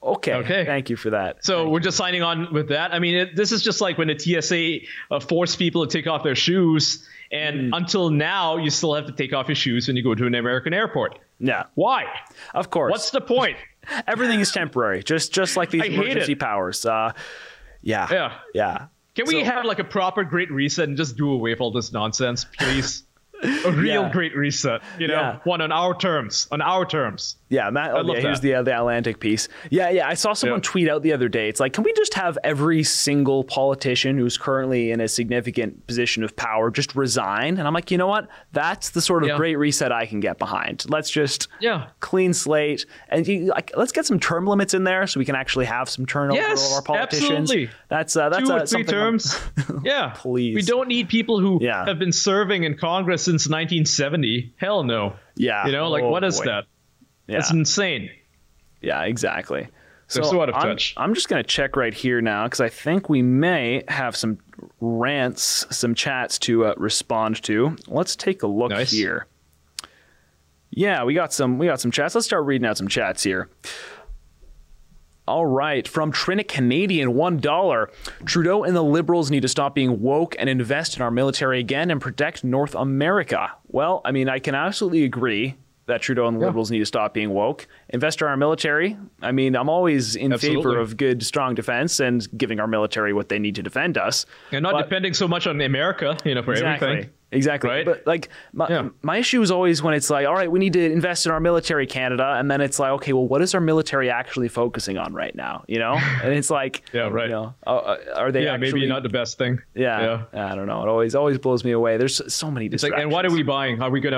Okay. Thank you for that. So we're just signing on with that. I mean, this is just like when the TSA forced people to take off their shoes. And until now, you still have to take off your shoes when you go to an American airport. Yeah. Why? Of course. What's the point? Everything is temporary. Just like these emergency powers. Yeah. Can we have like a proper Great Reset and just do away with all this nonsense, please? A real Great Reset, you know, one on our terms, Yeah, Matt, here's the Atlantic piece. Yeah, yeah, I saw someone tweet out the other day. It's like, can we just have every single politician who's currently in a significant position of power just resign? And I'm like, you know what? That's the sort of Great Reset I can get behind. Let's just clean slate and like, let's get some term limits in there so we can actually have some turnover of our politicians. Absolutely. That's 2 or 3 terms. Please. We don't need people who have been serving in Congress since 1970. Hell no. Yeah. You know, like what is that? Yeah. That's insane. Yeah, exactly. They're so out of touch. I'm just going to check right here now because I think we may have some rants, some chats to respond to. Let's take a look here. Yeah, we got some chats. Let's start reading out some chats here. All right. From Trinity Canadian, $1. Trudeau and the Liberals need to stop being woke and invest in our military again and protect North America. Well, I mean, I can absolutely agree that Trudeau and the Liberals need to stop being woke invest in our military. I mean, I'm always in favor of good, strong defense and giving our military what they need to defend us. And not depending so much on America, you know, for everything. Exactly. Right? But like my issue is always when it's like, all right, we need to invest in our military, Canada. And then it's like, okay, well, what is our military actually focusing on right now? You know? And it's like, you know, are they actually, maybe not the best thing. I don't know. It always blows me away. There's so many distractions. Like, and what are we buying? Are we going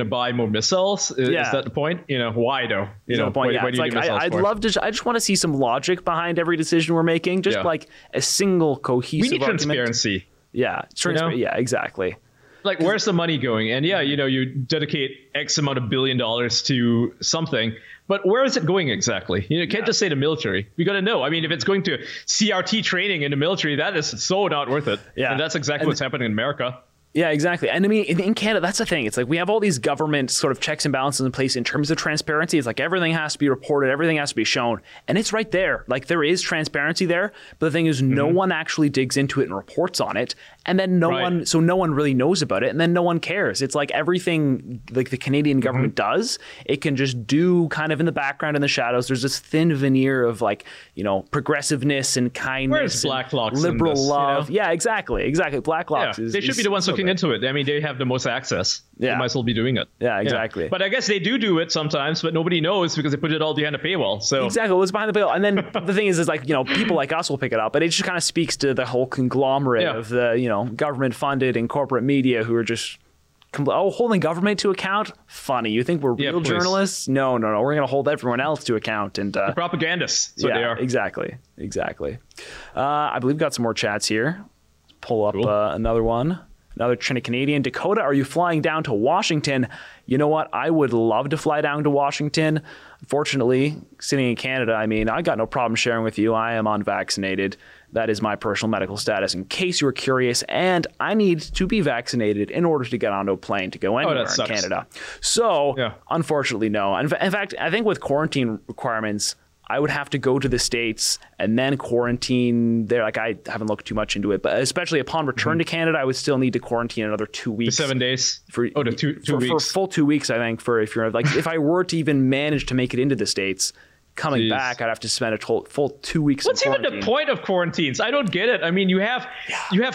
to buy more missiles? Is that the point? You know, why though? You know, why do you need missiles for? I'd love to, I just want to see some logic behind every decision we're making. Just like a single cohesive argument. We need transparency. Yeah. Transparency. You know? Yeah, exactly. Like, where's the money going? And you know, you dedicate X amount of $1 billion to something, but where is it going exactly? You know, you can't just say the military. We got to know. I mean, if it's going to CRT training in the military, that is so not worth it. Yeah. And that's exactly what's happening in America. Yeah, exactly. And I mean, in Canada, that's the thing. It's like we have all these government sort of checks and balances in place in terms of transparency. It's like everything has to be reported. Everything has to be shown. And it's right there. Like there is transparency there. But the thing is, no one actually digs into it and reports on it. And then no one really knows about it. And then no one cares. It's like everything like the Canadian government does, it can just do kind of in the background in the shadows. There's this thin veneer of like, you know, progressiveness and kindness. Where's Blacklock? Liberal in this, love. You know? Yeah, exactly. Exactly. Blacklock is. They should be the ones looking into it. I mean, they have the most access. Yeah. They might as well be doing it. Yeah, exactly. Yeah. But I guess they do it sometimes, but nobody knows because they put it all behind a paywall. So exactly, it's behind the paywall. And then the thing is like, you know, people like us will pick it up, but it just kind of speaks to the whole conglomerate of the, you know, government funded and corporate media who are just holding government to account. Funny. You think we're real journalists? No. We're going to hold everyone else to account. And the propagandists. So they are. Exactly. I believe we've got some more chats here. Let's pull up another one. Another Trinity Canadian. Dakota, are you flying down to Washington? You know what? I would love to fly down to Washington. Unfortunately, sitting in Canada, I mean, I got no problem sharing with you. I am unvaccinated. That is my personal medical status, in case you were curious. And I need to be vaccinated in order to get onto a plane to go anywhere in Canada. So, unfortunately, no. In fact, I think with quarantine requirements, I would have to go to the States and then quarantine there. Like I haven't looked too much into it, but especially upon return to Canada, I would still need to quarantine another 2 weeks. 7 days? For full 2 weeks, I think, for if you're like, if I were to even manage to make it into the States, coming back, I'd have to spend a full 2 weeks. What's even the point of quarantines? I don't get it. I mean, you have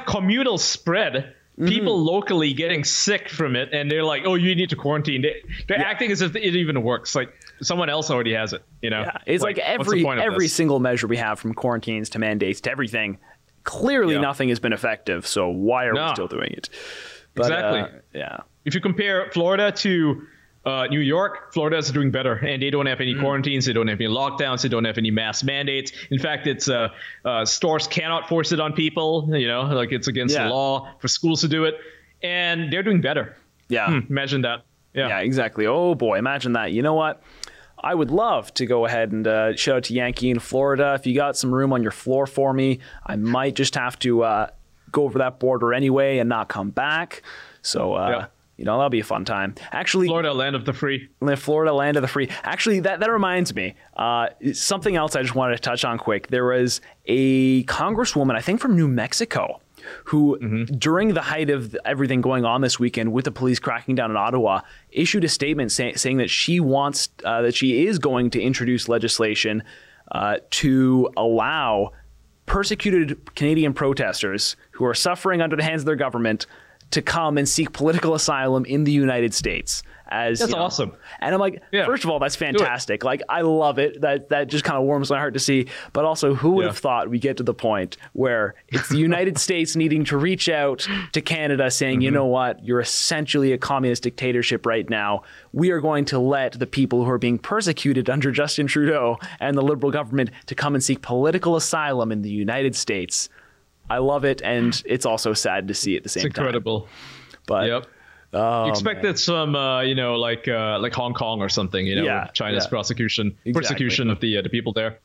communal spread. People locally getting sick from it, and they're like, "Oh, you need to quarantine." They're acting as if it even works. Like someone else already has it. You know, it's like every single measure we have, from quarantines to mandates to everything. Clearly, nothing has been effective. So why are we still doing it? But, if you compare Florida to New York, Florida is doing better, and they don't have any quarantines, they don't have any lockdowns, they don't have any mass mandates. In fact, it's stores cannot force it on people, you know, like it's against the law for schools to do it, and they're doing better. Yeah. Imagine that. Yeah, exactly. Oh boy, imagine that. You know what? I would love to go ahead and shout out to Yankee in Florida. If you got some room on your floor for me, I might just have to go over that border anyway and not come back. So, you know, that'll be a fun time. Actually, Florida, land of the free. Florida, land of the free. Actually, that reminds me. Something else I just wanted to touch on quick. There was a congresswoman, I think from New Mexico, who during the height of everything going on this weekend with the police cracking down in Ottawa, issued a statement saying that she wants, that she is going to introduce legislation to allow persecuted Canadian protesters who are suffering under the hands of their government to come and seek political asylum in the United States. That's awesome. And I'm like, first of all, that's fantastic. Like, I love it. That just kind of warms my heart to see. But also, who would have thought we get to the point where it's the United States needing to reach out to Canada saying, you know what, you're essentially a communist dictatorship right now. We are going to let the people who are being persecuted under Justin Trudeau and the Liberal government to come and seek political asylum in the United States. I love it, and it's also sad to see at the same time. It's incredible. But you expect that some, you know, like Hong Kong or something, you know, China's persecution of the people there.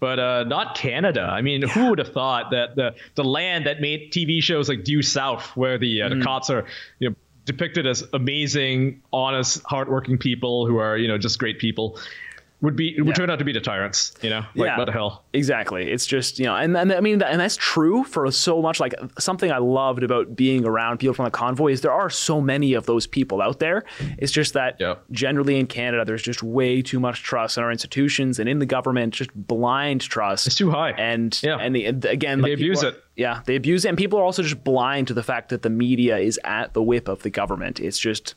But not Canada. I mean, who would have thought that the land that made TV shows like Due South, where the cops are, you know, depicted as amazing, honest, hardworking people who are, you know, just great people. would turn out to be the tyrants, you know, like what the hell. Exactly. It's just, you know, and I mean, and that's true for so much. Like, something I loved about being around people from the convoy is there are so many of those people out there. It's just that generally in Canada, there's just way too much trust in our institutions and in the government, just blind trust. It's too high. And again, they abuse it. Yeah, they abuse it. And people are also just blind to the fact that the media is at the whip of the government. It's just,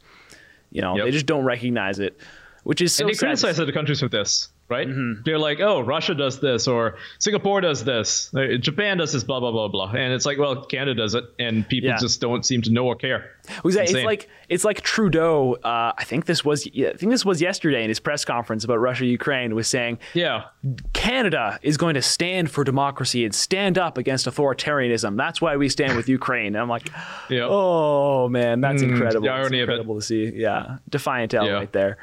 you know, they just don't recognize it. Which is so and they criticize other countries with this, right? Mm-hmm. They're like, oh, Russia does this, or Singapore does this, Japan does this, blah, blah, blah, blah. And it's like, well, Canada does it, and people just don't seem to know or care. It's like Trudeau, I think this was yesterday in his press conference about Russia-Ukraine, was saying, Canada is going to stand for democracy and stand up against authoritarianism. That's why we stand with Ukraine. And I'm like, oh, man, that's incredible. The irony it's incredible of it. To see. Yeah, defiant L right there.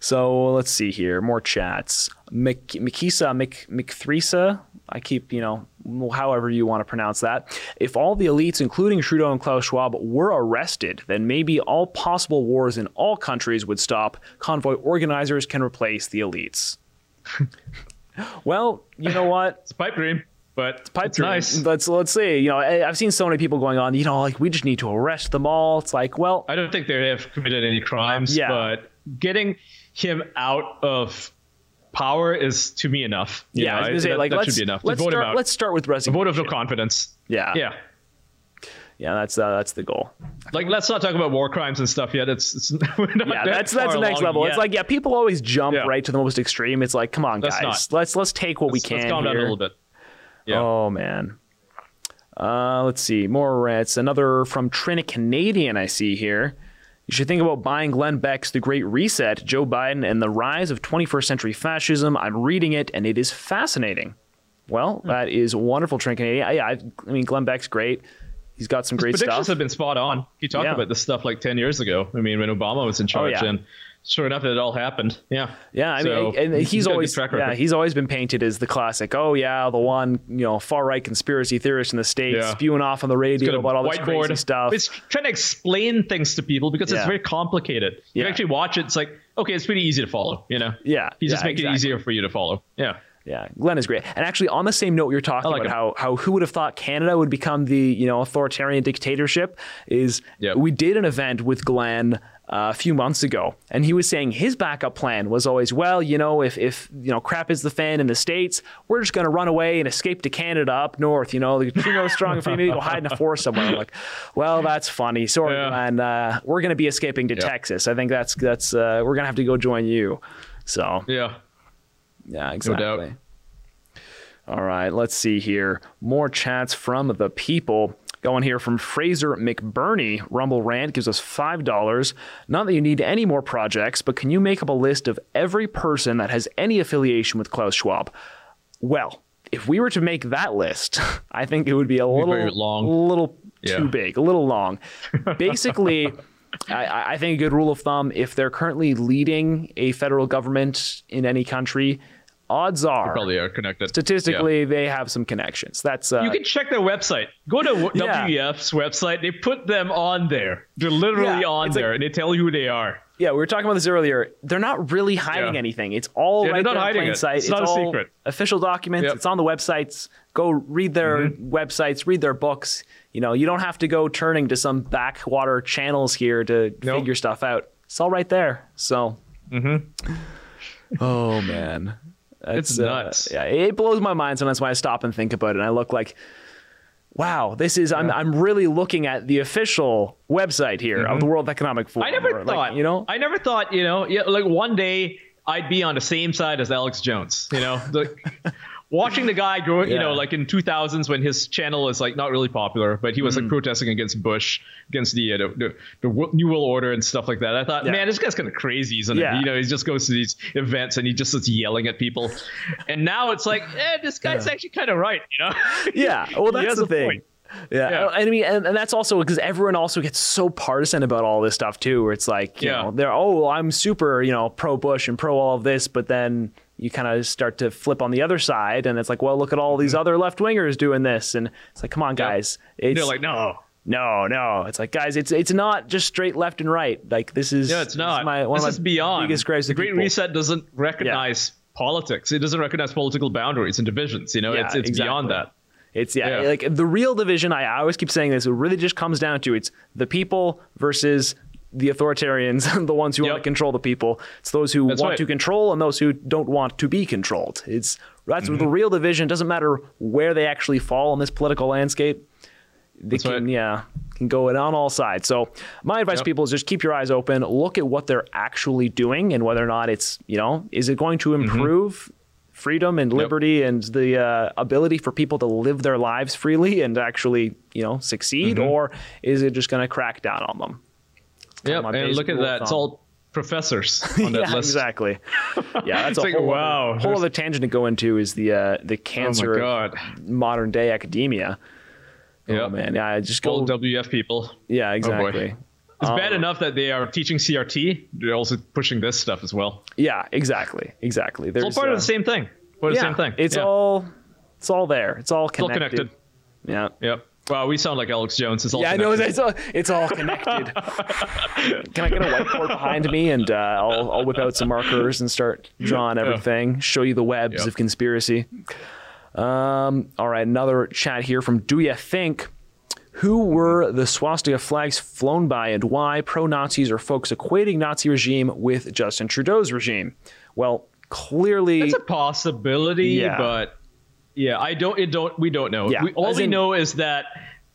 So let's see here, more chats. Mikisa, I keep, you know, however you want to pronounce that. If all the elites, including Trudeau and Klaus Schwab, were arrested, then maybe all possible wars in all countries would stop. Convoy organizers can replace the elites. Well, you know what? It's a pipe dream. But it's nice. Let's see. You know, I've seen so many people going on, you know, like, we just need to arrest them all. It's like, well, I don't think they have committed any crimes, but getting him out of power is, to me, enough. You know, I was gonna say, like, that should be enough. Let's start with resignation. A vote of no confidence. Yeah, that's the goal. Like, let's not talk about war crimes and stuff yet. That's the next level. Yet. It's like, people always jump right to the most extreme. It's like, come on, guys, let's take what we can. Let's calm down a little bit. Yeah. Oh, man. Let's see. More rants. Another from Trinity Canadian I see here. You should think about buying Glenn Beck's The Great Reset, Joe Biden and the Rise of 21st Century Fascism. I'm reading it, and it is fascinating. Well, that is wonderful, Trinity Canadian. I mean, Glenn Beck's great. He's got some great stuff. His predictions have been spot on. He talked about this stuff like 10 years ago. I mean, when Obama was in charge and... sure enough, it all happened. He's always been painted as the classic, the one, you know, far right conspiracy theorist in the States spewing off on the radio about all this crazy stuff. It's trying to explain things to people because it's very complicated. You actually watch it, it's like, okay, it's pretty easy to follow, you know. He's just making it easier for you to follow. Yeah, Glenn is great. And actually, on the same note, you're talking about how who would have thought Canada would become the, you know, authoritarian dictatorship is. We did an event with Glenn a few months ago, and he was saying his backup plan was always, well, you know, if you know, crap is the fan in the States, we're just going to run away and escape to Canada up north. You know, the strong family go hide in a forest somewhere. I'm like, well, that's funny. Sorry, Glenn, we're going to be escaping to Texas. I think that's we're going to have to go join you. So yeah, exactly. No doubt. All right, let's see here. More chats from the people. Going here from Fraser McBurney. Rumble Rant gives us $5. Not that you need any more projects, but can you make up a list of every person that has any affiliation with Klaus Schwab? Well, if we were to make that list, I think it would be a little long. Basically... I think a good rule of thumb, if they're currently leading a federal government in any country, odds are they probably are connected. Statistically, they have some connections. That's you can check their website. Go to WEF's website. They put them on there. They're literally on there, and they tell you who they are. Yeah, we were talking about this earlier. They're not really hiding anything. It's all right there in plain sight. It's not all a secret. Official documents. Yep. It's on the websites. Go read their websites, read their books. You know, you don't have to go turning to some backwater channels here to figure stuff out. It's all right there. So, oh, man. It's nuts. Yeah, it blows my mind sometimes when I stop and think about it. And I look like, wow, this is, I'm really looking at the official website here of the World Economic Forum. I never thought, like, one day I'd be on the same side as Alex Jones, you know, like watching the guy grow, you know, like in 2000s when his channel is like not really popular, but he was like protesting against Bush, against the New World Order and stuff like that. I thought, man, this guy's kind of crazy, isn't it? You know, he just goes to these events and he just starts yelling at people. And now it's like, this guy's actually kind of right, you know? Well, that's the thing. Point. Yeah. I mean, and that's also because everyone also gets so partisan about all this stuff too, where it's like, you know, they're, I'm super, you know, pro Bush and pro all of this, but then you kind of start to flip on the other side, and it's like, well, look at all these other left wingers doing this, and it's like, come on, guys. It's, they're like, no. No. It's like, guys, it's not just straight left and right. Like, this is, yeah, it's not. This is my, one this of is my beyond. Biggest gripes. The Great Reset doesn't recognize politics. It doesn't recognize political boundaries and divisions. You know, it's exactly. beyond that. It's like the real division. I always keep saying this. It really just comes down to it's the people versus the authoritarians, the ones who want to control the people. It's those who want to control and those who don't want to be controlled. That's the real division. It doesn't matter where they actually fall on this political landscape. They can go on all sides. So my advice to people is just keep your eyes open. Look at what they're actually doing and whether or not it's, you know, is it going to improve freedom and liberty and the ability for people to live their lives freely and actually, you know, succeed, or is it just going to crack down on them? Yeah, and look at that. It's all professors on that list. Exactly. Yeah, that's a whole, whole other tangent to go into is the cancer of modern day academia. Oh man, yeah, just go WF people. Yeah, exactly. Oh, it's bad enough that they are teaching CRT. They're also pushing this stuff as well. Yeah, exactly. There's, it's all part of the same thing. It's all there. It's all connected. It's all connected. Yeah. Yep. Wow, we sound like Alex Jones. It's all connected. I know. It's all connected. Can I get a whiteboard behind me and I'll whip out some markers and start drawing everything. Yeah. Show you the webs of conspiracy. All right. Another chat here from Do Ya Think. Who were the swastika flags flown by and why? Pro-Nazis or folks equating Nazi regime with Justin Trudeau's regime? Well, clearly it's a possibility, but we don't know. Yeah. We know is that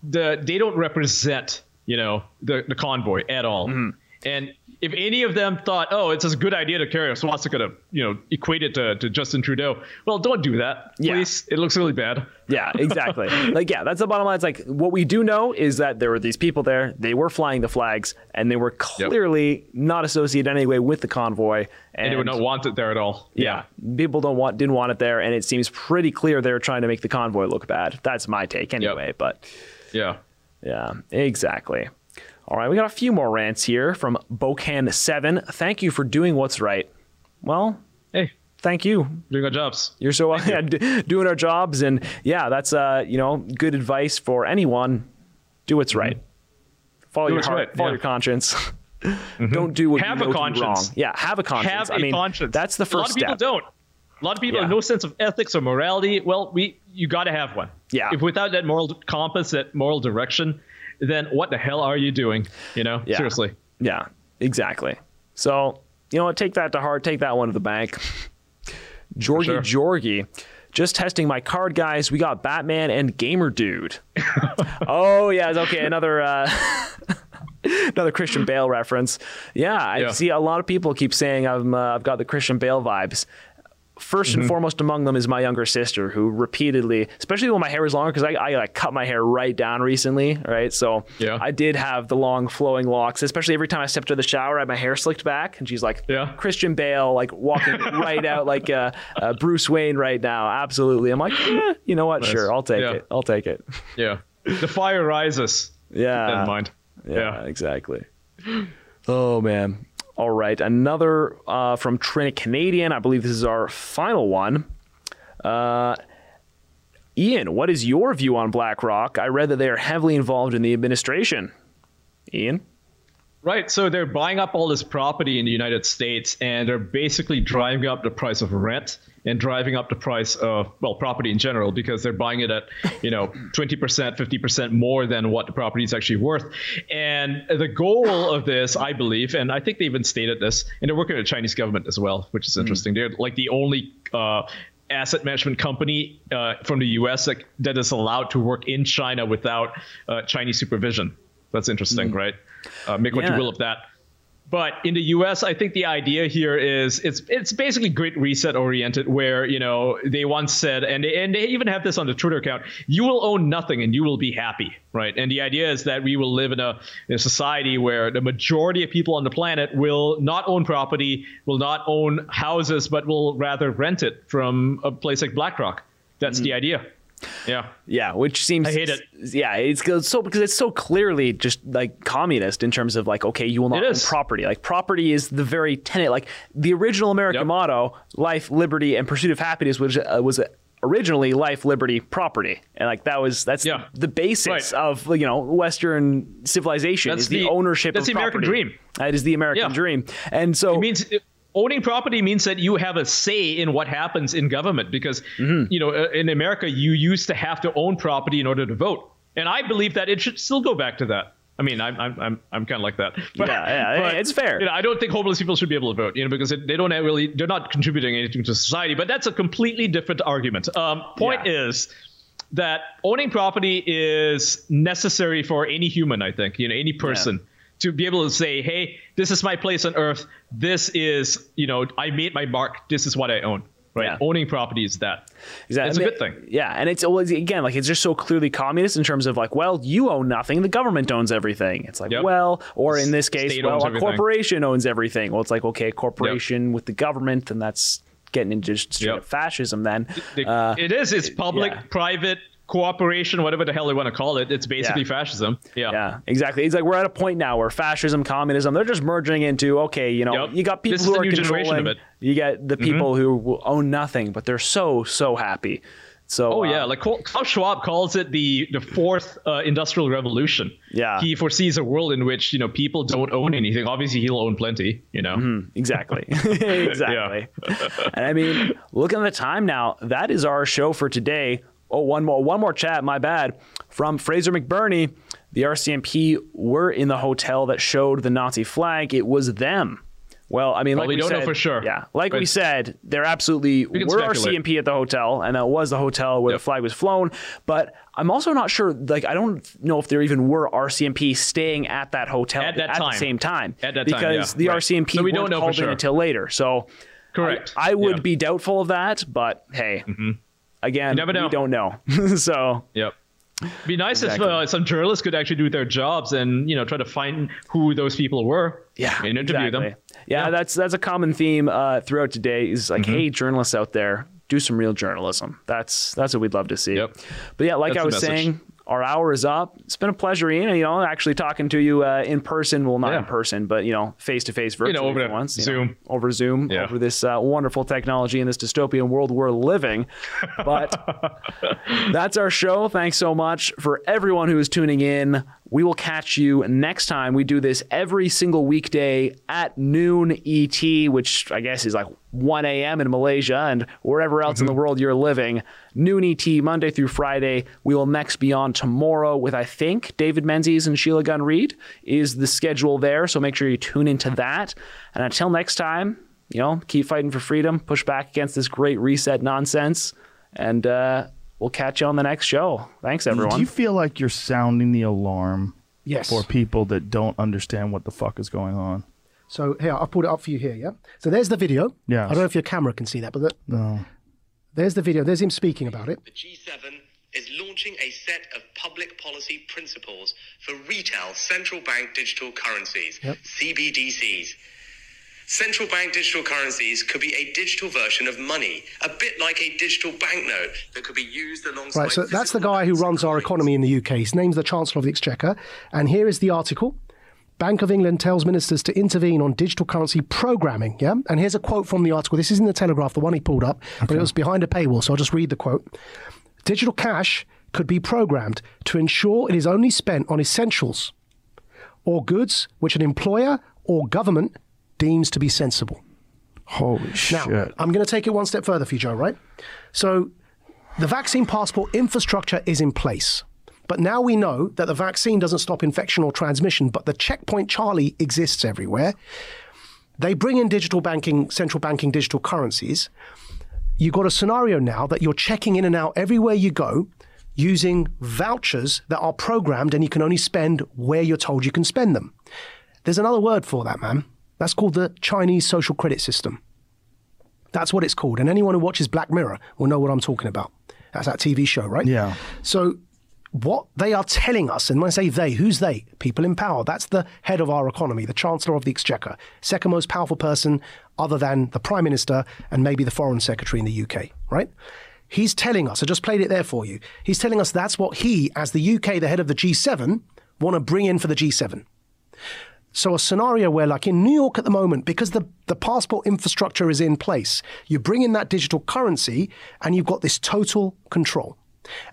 they don't represent, you know, the convoy at all. Mm. And if any of them thought, oh, it's a good idea to carry a swastika to, you know, equate it to Justin Trudeau, well, don't do that, please. It looks really bad. Yeah, exactly. That's the bottom line. It's like, what we do know is that there were these people there. They were flying the flags, and they were clearly not associated in any way with the convoy. And they would not want it there at all. Yeah, people didn't want it there, and it seems pretty clear they were trying to make the convoy look bad. That's my take anyway, but... Yeah, exactly. All right, we got a few more rants here from Bocan7. Thank you for doing what's right. Well, hey, thank you. Doing our jobs. You're so doing our jobs, and that's you know, good advice for anyone. Do what's right. Follow your heart. Right. Follow your conscience. Don't do what you know to be wrong. Yeah, have a conscience. Conscience. That's the first step. A lot of people don't. A lot of people have no sense of ethics or morality. Well, you got to have one. Yeah. If without that moral compass, that moral direction, then what the hell are you doing? You know, seriously. Yeah, exactly. So, you know what? Take that to heart. Take that one to the bank. Jorgie. Just testing my card, guys. We got Batman and Gamer Dude. Okay. Another another Christian Bale reference. Yeah, I see a lot of people keep saying I've got the Christian Bale vibes. First and foremost among them is my younger sister, who repeatedly, especially when my hair was longer, because I like cut my hair right down recently, right? So I did have the long flowing locks, especially every time I stepped out of the shower, I had my hair slicked back, and she's like, Christian Bale, like walking right out like Bruce Wayne right now. Absolutely. I'm like, you know what? Nice. Sure, I'll take it. I'll take it. Yeah. The fire rises. Yeah. Keep that in mind. Yeah, exactly. Oh, man. All right, another from Trinity Canadian. I believe this is our final one. Ian, what is your view on BlackRock? I read that they are heavily involved in the administration. Ian? Right, so they're buying up all this property in the United States, and they're basically driving up the price of rent and driving up the price of, well, property in general, because they're buying it at, you know, 20%, 50% more than what the property is actually worth. And the goal of this, I believe, and I think they even stated this, and they're working with the Chinese government as well, which is interesting. They're like the only asset management company from the U.S. that is allowed to work in China without Chinese supervision. That's interesting, right? Make what you will of that. But in the U.S., I think the idea here is it's basically Great Reset oriented, where, you know, they once said, and they even have this on the Twitter account, you will own nothing and you will be happy, right? And the idea is that we will live in a society where the majority of people on the planet will not own property, will not own houses, but will rather rent it from a place like BlackRock. That's the idea. Yeah, which seems... I hate it. Yeah, because it's so clearly just like communist in terms of like, okay, you will not own property. Like property is the very tenet. Like the original American motto, life, liberty, and pursuit of happiness was originally life, liberty, property. And like that's the basis of, you know, Western civilization. That's is the ownership that's of the property. American dream. That is the American dream. And so it means owning property means that you have a say in what happens in government, because, you know, in America, you used to have to own property in order to vote. And I believe that it should still go back to that. I mean, I'm kind of like that. But, but, it's fair. You know, I don't think homeless people should be able to vote, you know, because they don't really, they're not contributing anything to society. But that's a completely different argument. Point is that owning property is necessary for any human, I think, you know, any person to be able to say, hey, this is my place on earth. This is, you know, I made my mark. This is what I own. Right. Yeah. Owning property is that. Exactly. It's a good thing. Yeah. And it's always, again, like, it's just so clearly communist in terms of like, well, you own nothing. The government owns everything. It's like, well, or in this case, well, a corporation owns everything. Well, it's like, okay, corporation with the government, and that's getting into straight up fascism then. It is. It's public, private cooperation, whatever the hell they want to call it. It's basically fascism. Yeah, exactly. It's like we're at a point now where fascism, communism, they're just merging into, okay, you know, you got people who are controlling. You got the people who own nothing, but they're so happy. So like Klaus Schwab calls it the fourth industrial revolution. Yeah, he foresees a world in which, you know, people don't own anything. Obviously, he'll own plenty. You know, exactly, exactly. And I mean, look at the time now. That is our show for today. Oh, one more chat, my bad. From Fraser McBurney, the RCMP were in the hotel that showed the Nazi flag. It was them. Well, I mean, like we don't know for sure. Yeah, like we said, there absolutely were RCMP at the hotel, and that was the hotel where the flag was flown. But I'm also not sure. Like, I don't know if there even were RCMP staying at that hotel at the same time. At that time, because the RCMP so we weren't don't know called in until later. So, correct. I would be doubtful of that, but hey. Again, we don't know. So, it'd be nice if some journalists could actually do their jobs and, you know, try to find who those people were. And interview them. Yeah, that's a common theme throughout today. Is like, hey, journalists out there, do some real journalism. That's what we'd love to see. But yeah, like I was saying, our hour is up. It's been a pleasure, Ian. You know, actually talking to you in person. Well, not in person, but, you know, face to face, virtually, you know, over Zoom, over Zoom, over this wonderful technology in this dystopian world we're living. But that's our show. Thanks so much for everyone who is tuning in. We will catch you next time. We do this every single weekday at noon ET, which I guess is like 1 a.m. in Malaysia and wherever else in the world you're living. Noon ET, Monday through Friday. We will next be on tomorrow with, I think, David Menzies and Sheila Gunn-Reid is the schedule there. So make sure you tune into that. And until next time, you know, keep fighting for freedom, push back against this great reset nonsense. And, we'll catch you on the next show. Thanks, everyone. Do you feel like you're sounding the alarm for people that don't understand what the fuck is going on? So, here, I've pulled it up for you here, yeah? So there's the video. Yeah. I don't know if your camera can see that, but there's the video. There's him speaking about it. The G7 is launching a set of public policy principles for retail central bank digital currencies, CBDCs. Central bank digital currencies could be a digital version of money, a bit like a digital banknote that could be used alongside... Right, so that's the guy who runs our economy in the UK. His name's the Chancellor of the Exchequer. And here is the article. Bank of England tells ministers to intervene on digital currency programming. Yeah, and here's a quote from the article. This is in the Telegraph, the one he pulled up, but it was behind a paywall, so I'll just read the quote. Digital cash could be programmed to ensure it is only spent on essentials or goods which an employer or government deems to be sensible. Holy shit. Now, I'm going to take it one step further for you, Joe, right? So the vaccine passport infrastructure is in place. But now we know that the vaccine doesn't stop infection or transmission, but the Checkpoint Charlie exists everywhere. They bring in digital banking, central banking digital currencies. You've got a scenario now that you're checking in and out everywhere you go using vouchers that are programmed, and you can only spend where you're told you can spend them. There's another word for that, man. That's called the Chinese social credit system. That's what it's called. And anyone who watches Black Mirror will know what I'm talking about. That's that TV show, right? Yeah. So what they are telling us, and when I say they, who's they? People in power. That's the head of our economy, the Chancellor of the Exchequer, second most powerful person other than the Prime Minister and maybe the Foreign Secretary in the UK, right? He's telling us, I just played it there for you. He's telling us that's what he, as the UK, the head of the G7, want to bring in for the G7. So a scenario where, like in New York at the moment, because the passport infrastructure is in place, you bring in that digital currency and you've got this total control.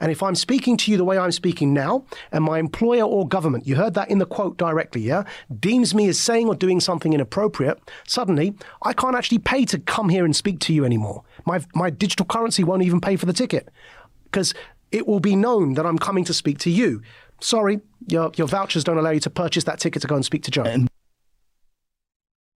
And if I'm speaking to you the way I'm speaking now, and my employer or government, you heard that in the quote directly, yeah, deems me as saying or doing something inappropriate, suddenly I can't actually pay to come here and speak to you anymore. My digital currency won't even pay for the ticket because it will be known that I'm coming to speak to you. Sorry, your vouchers don't allow you to purchase that ticket to go and speak to Joe.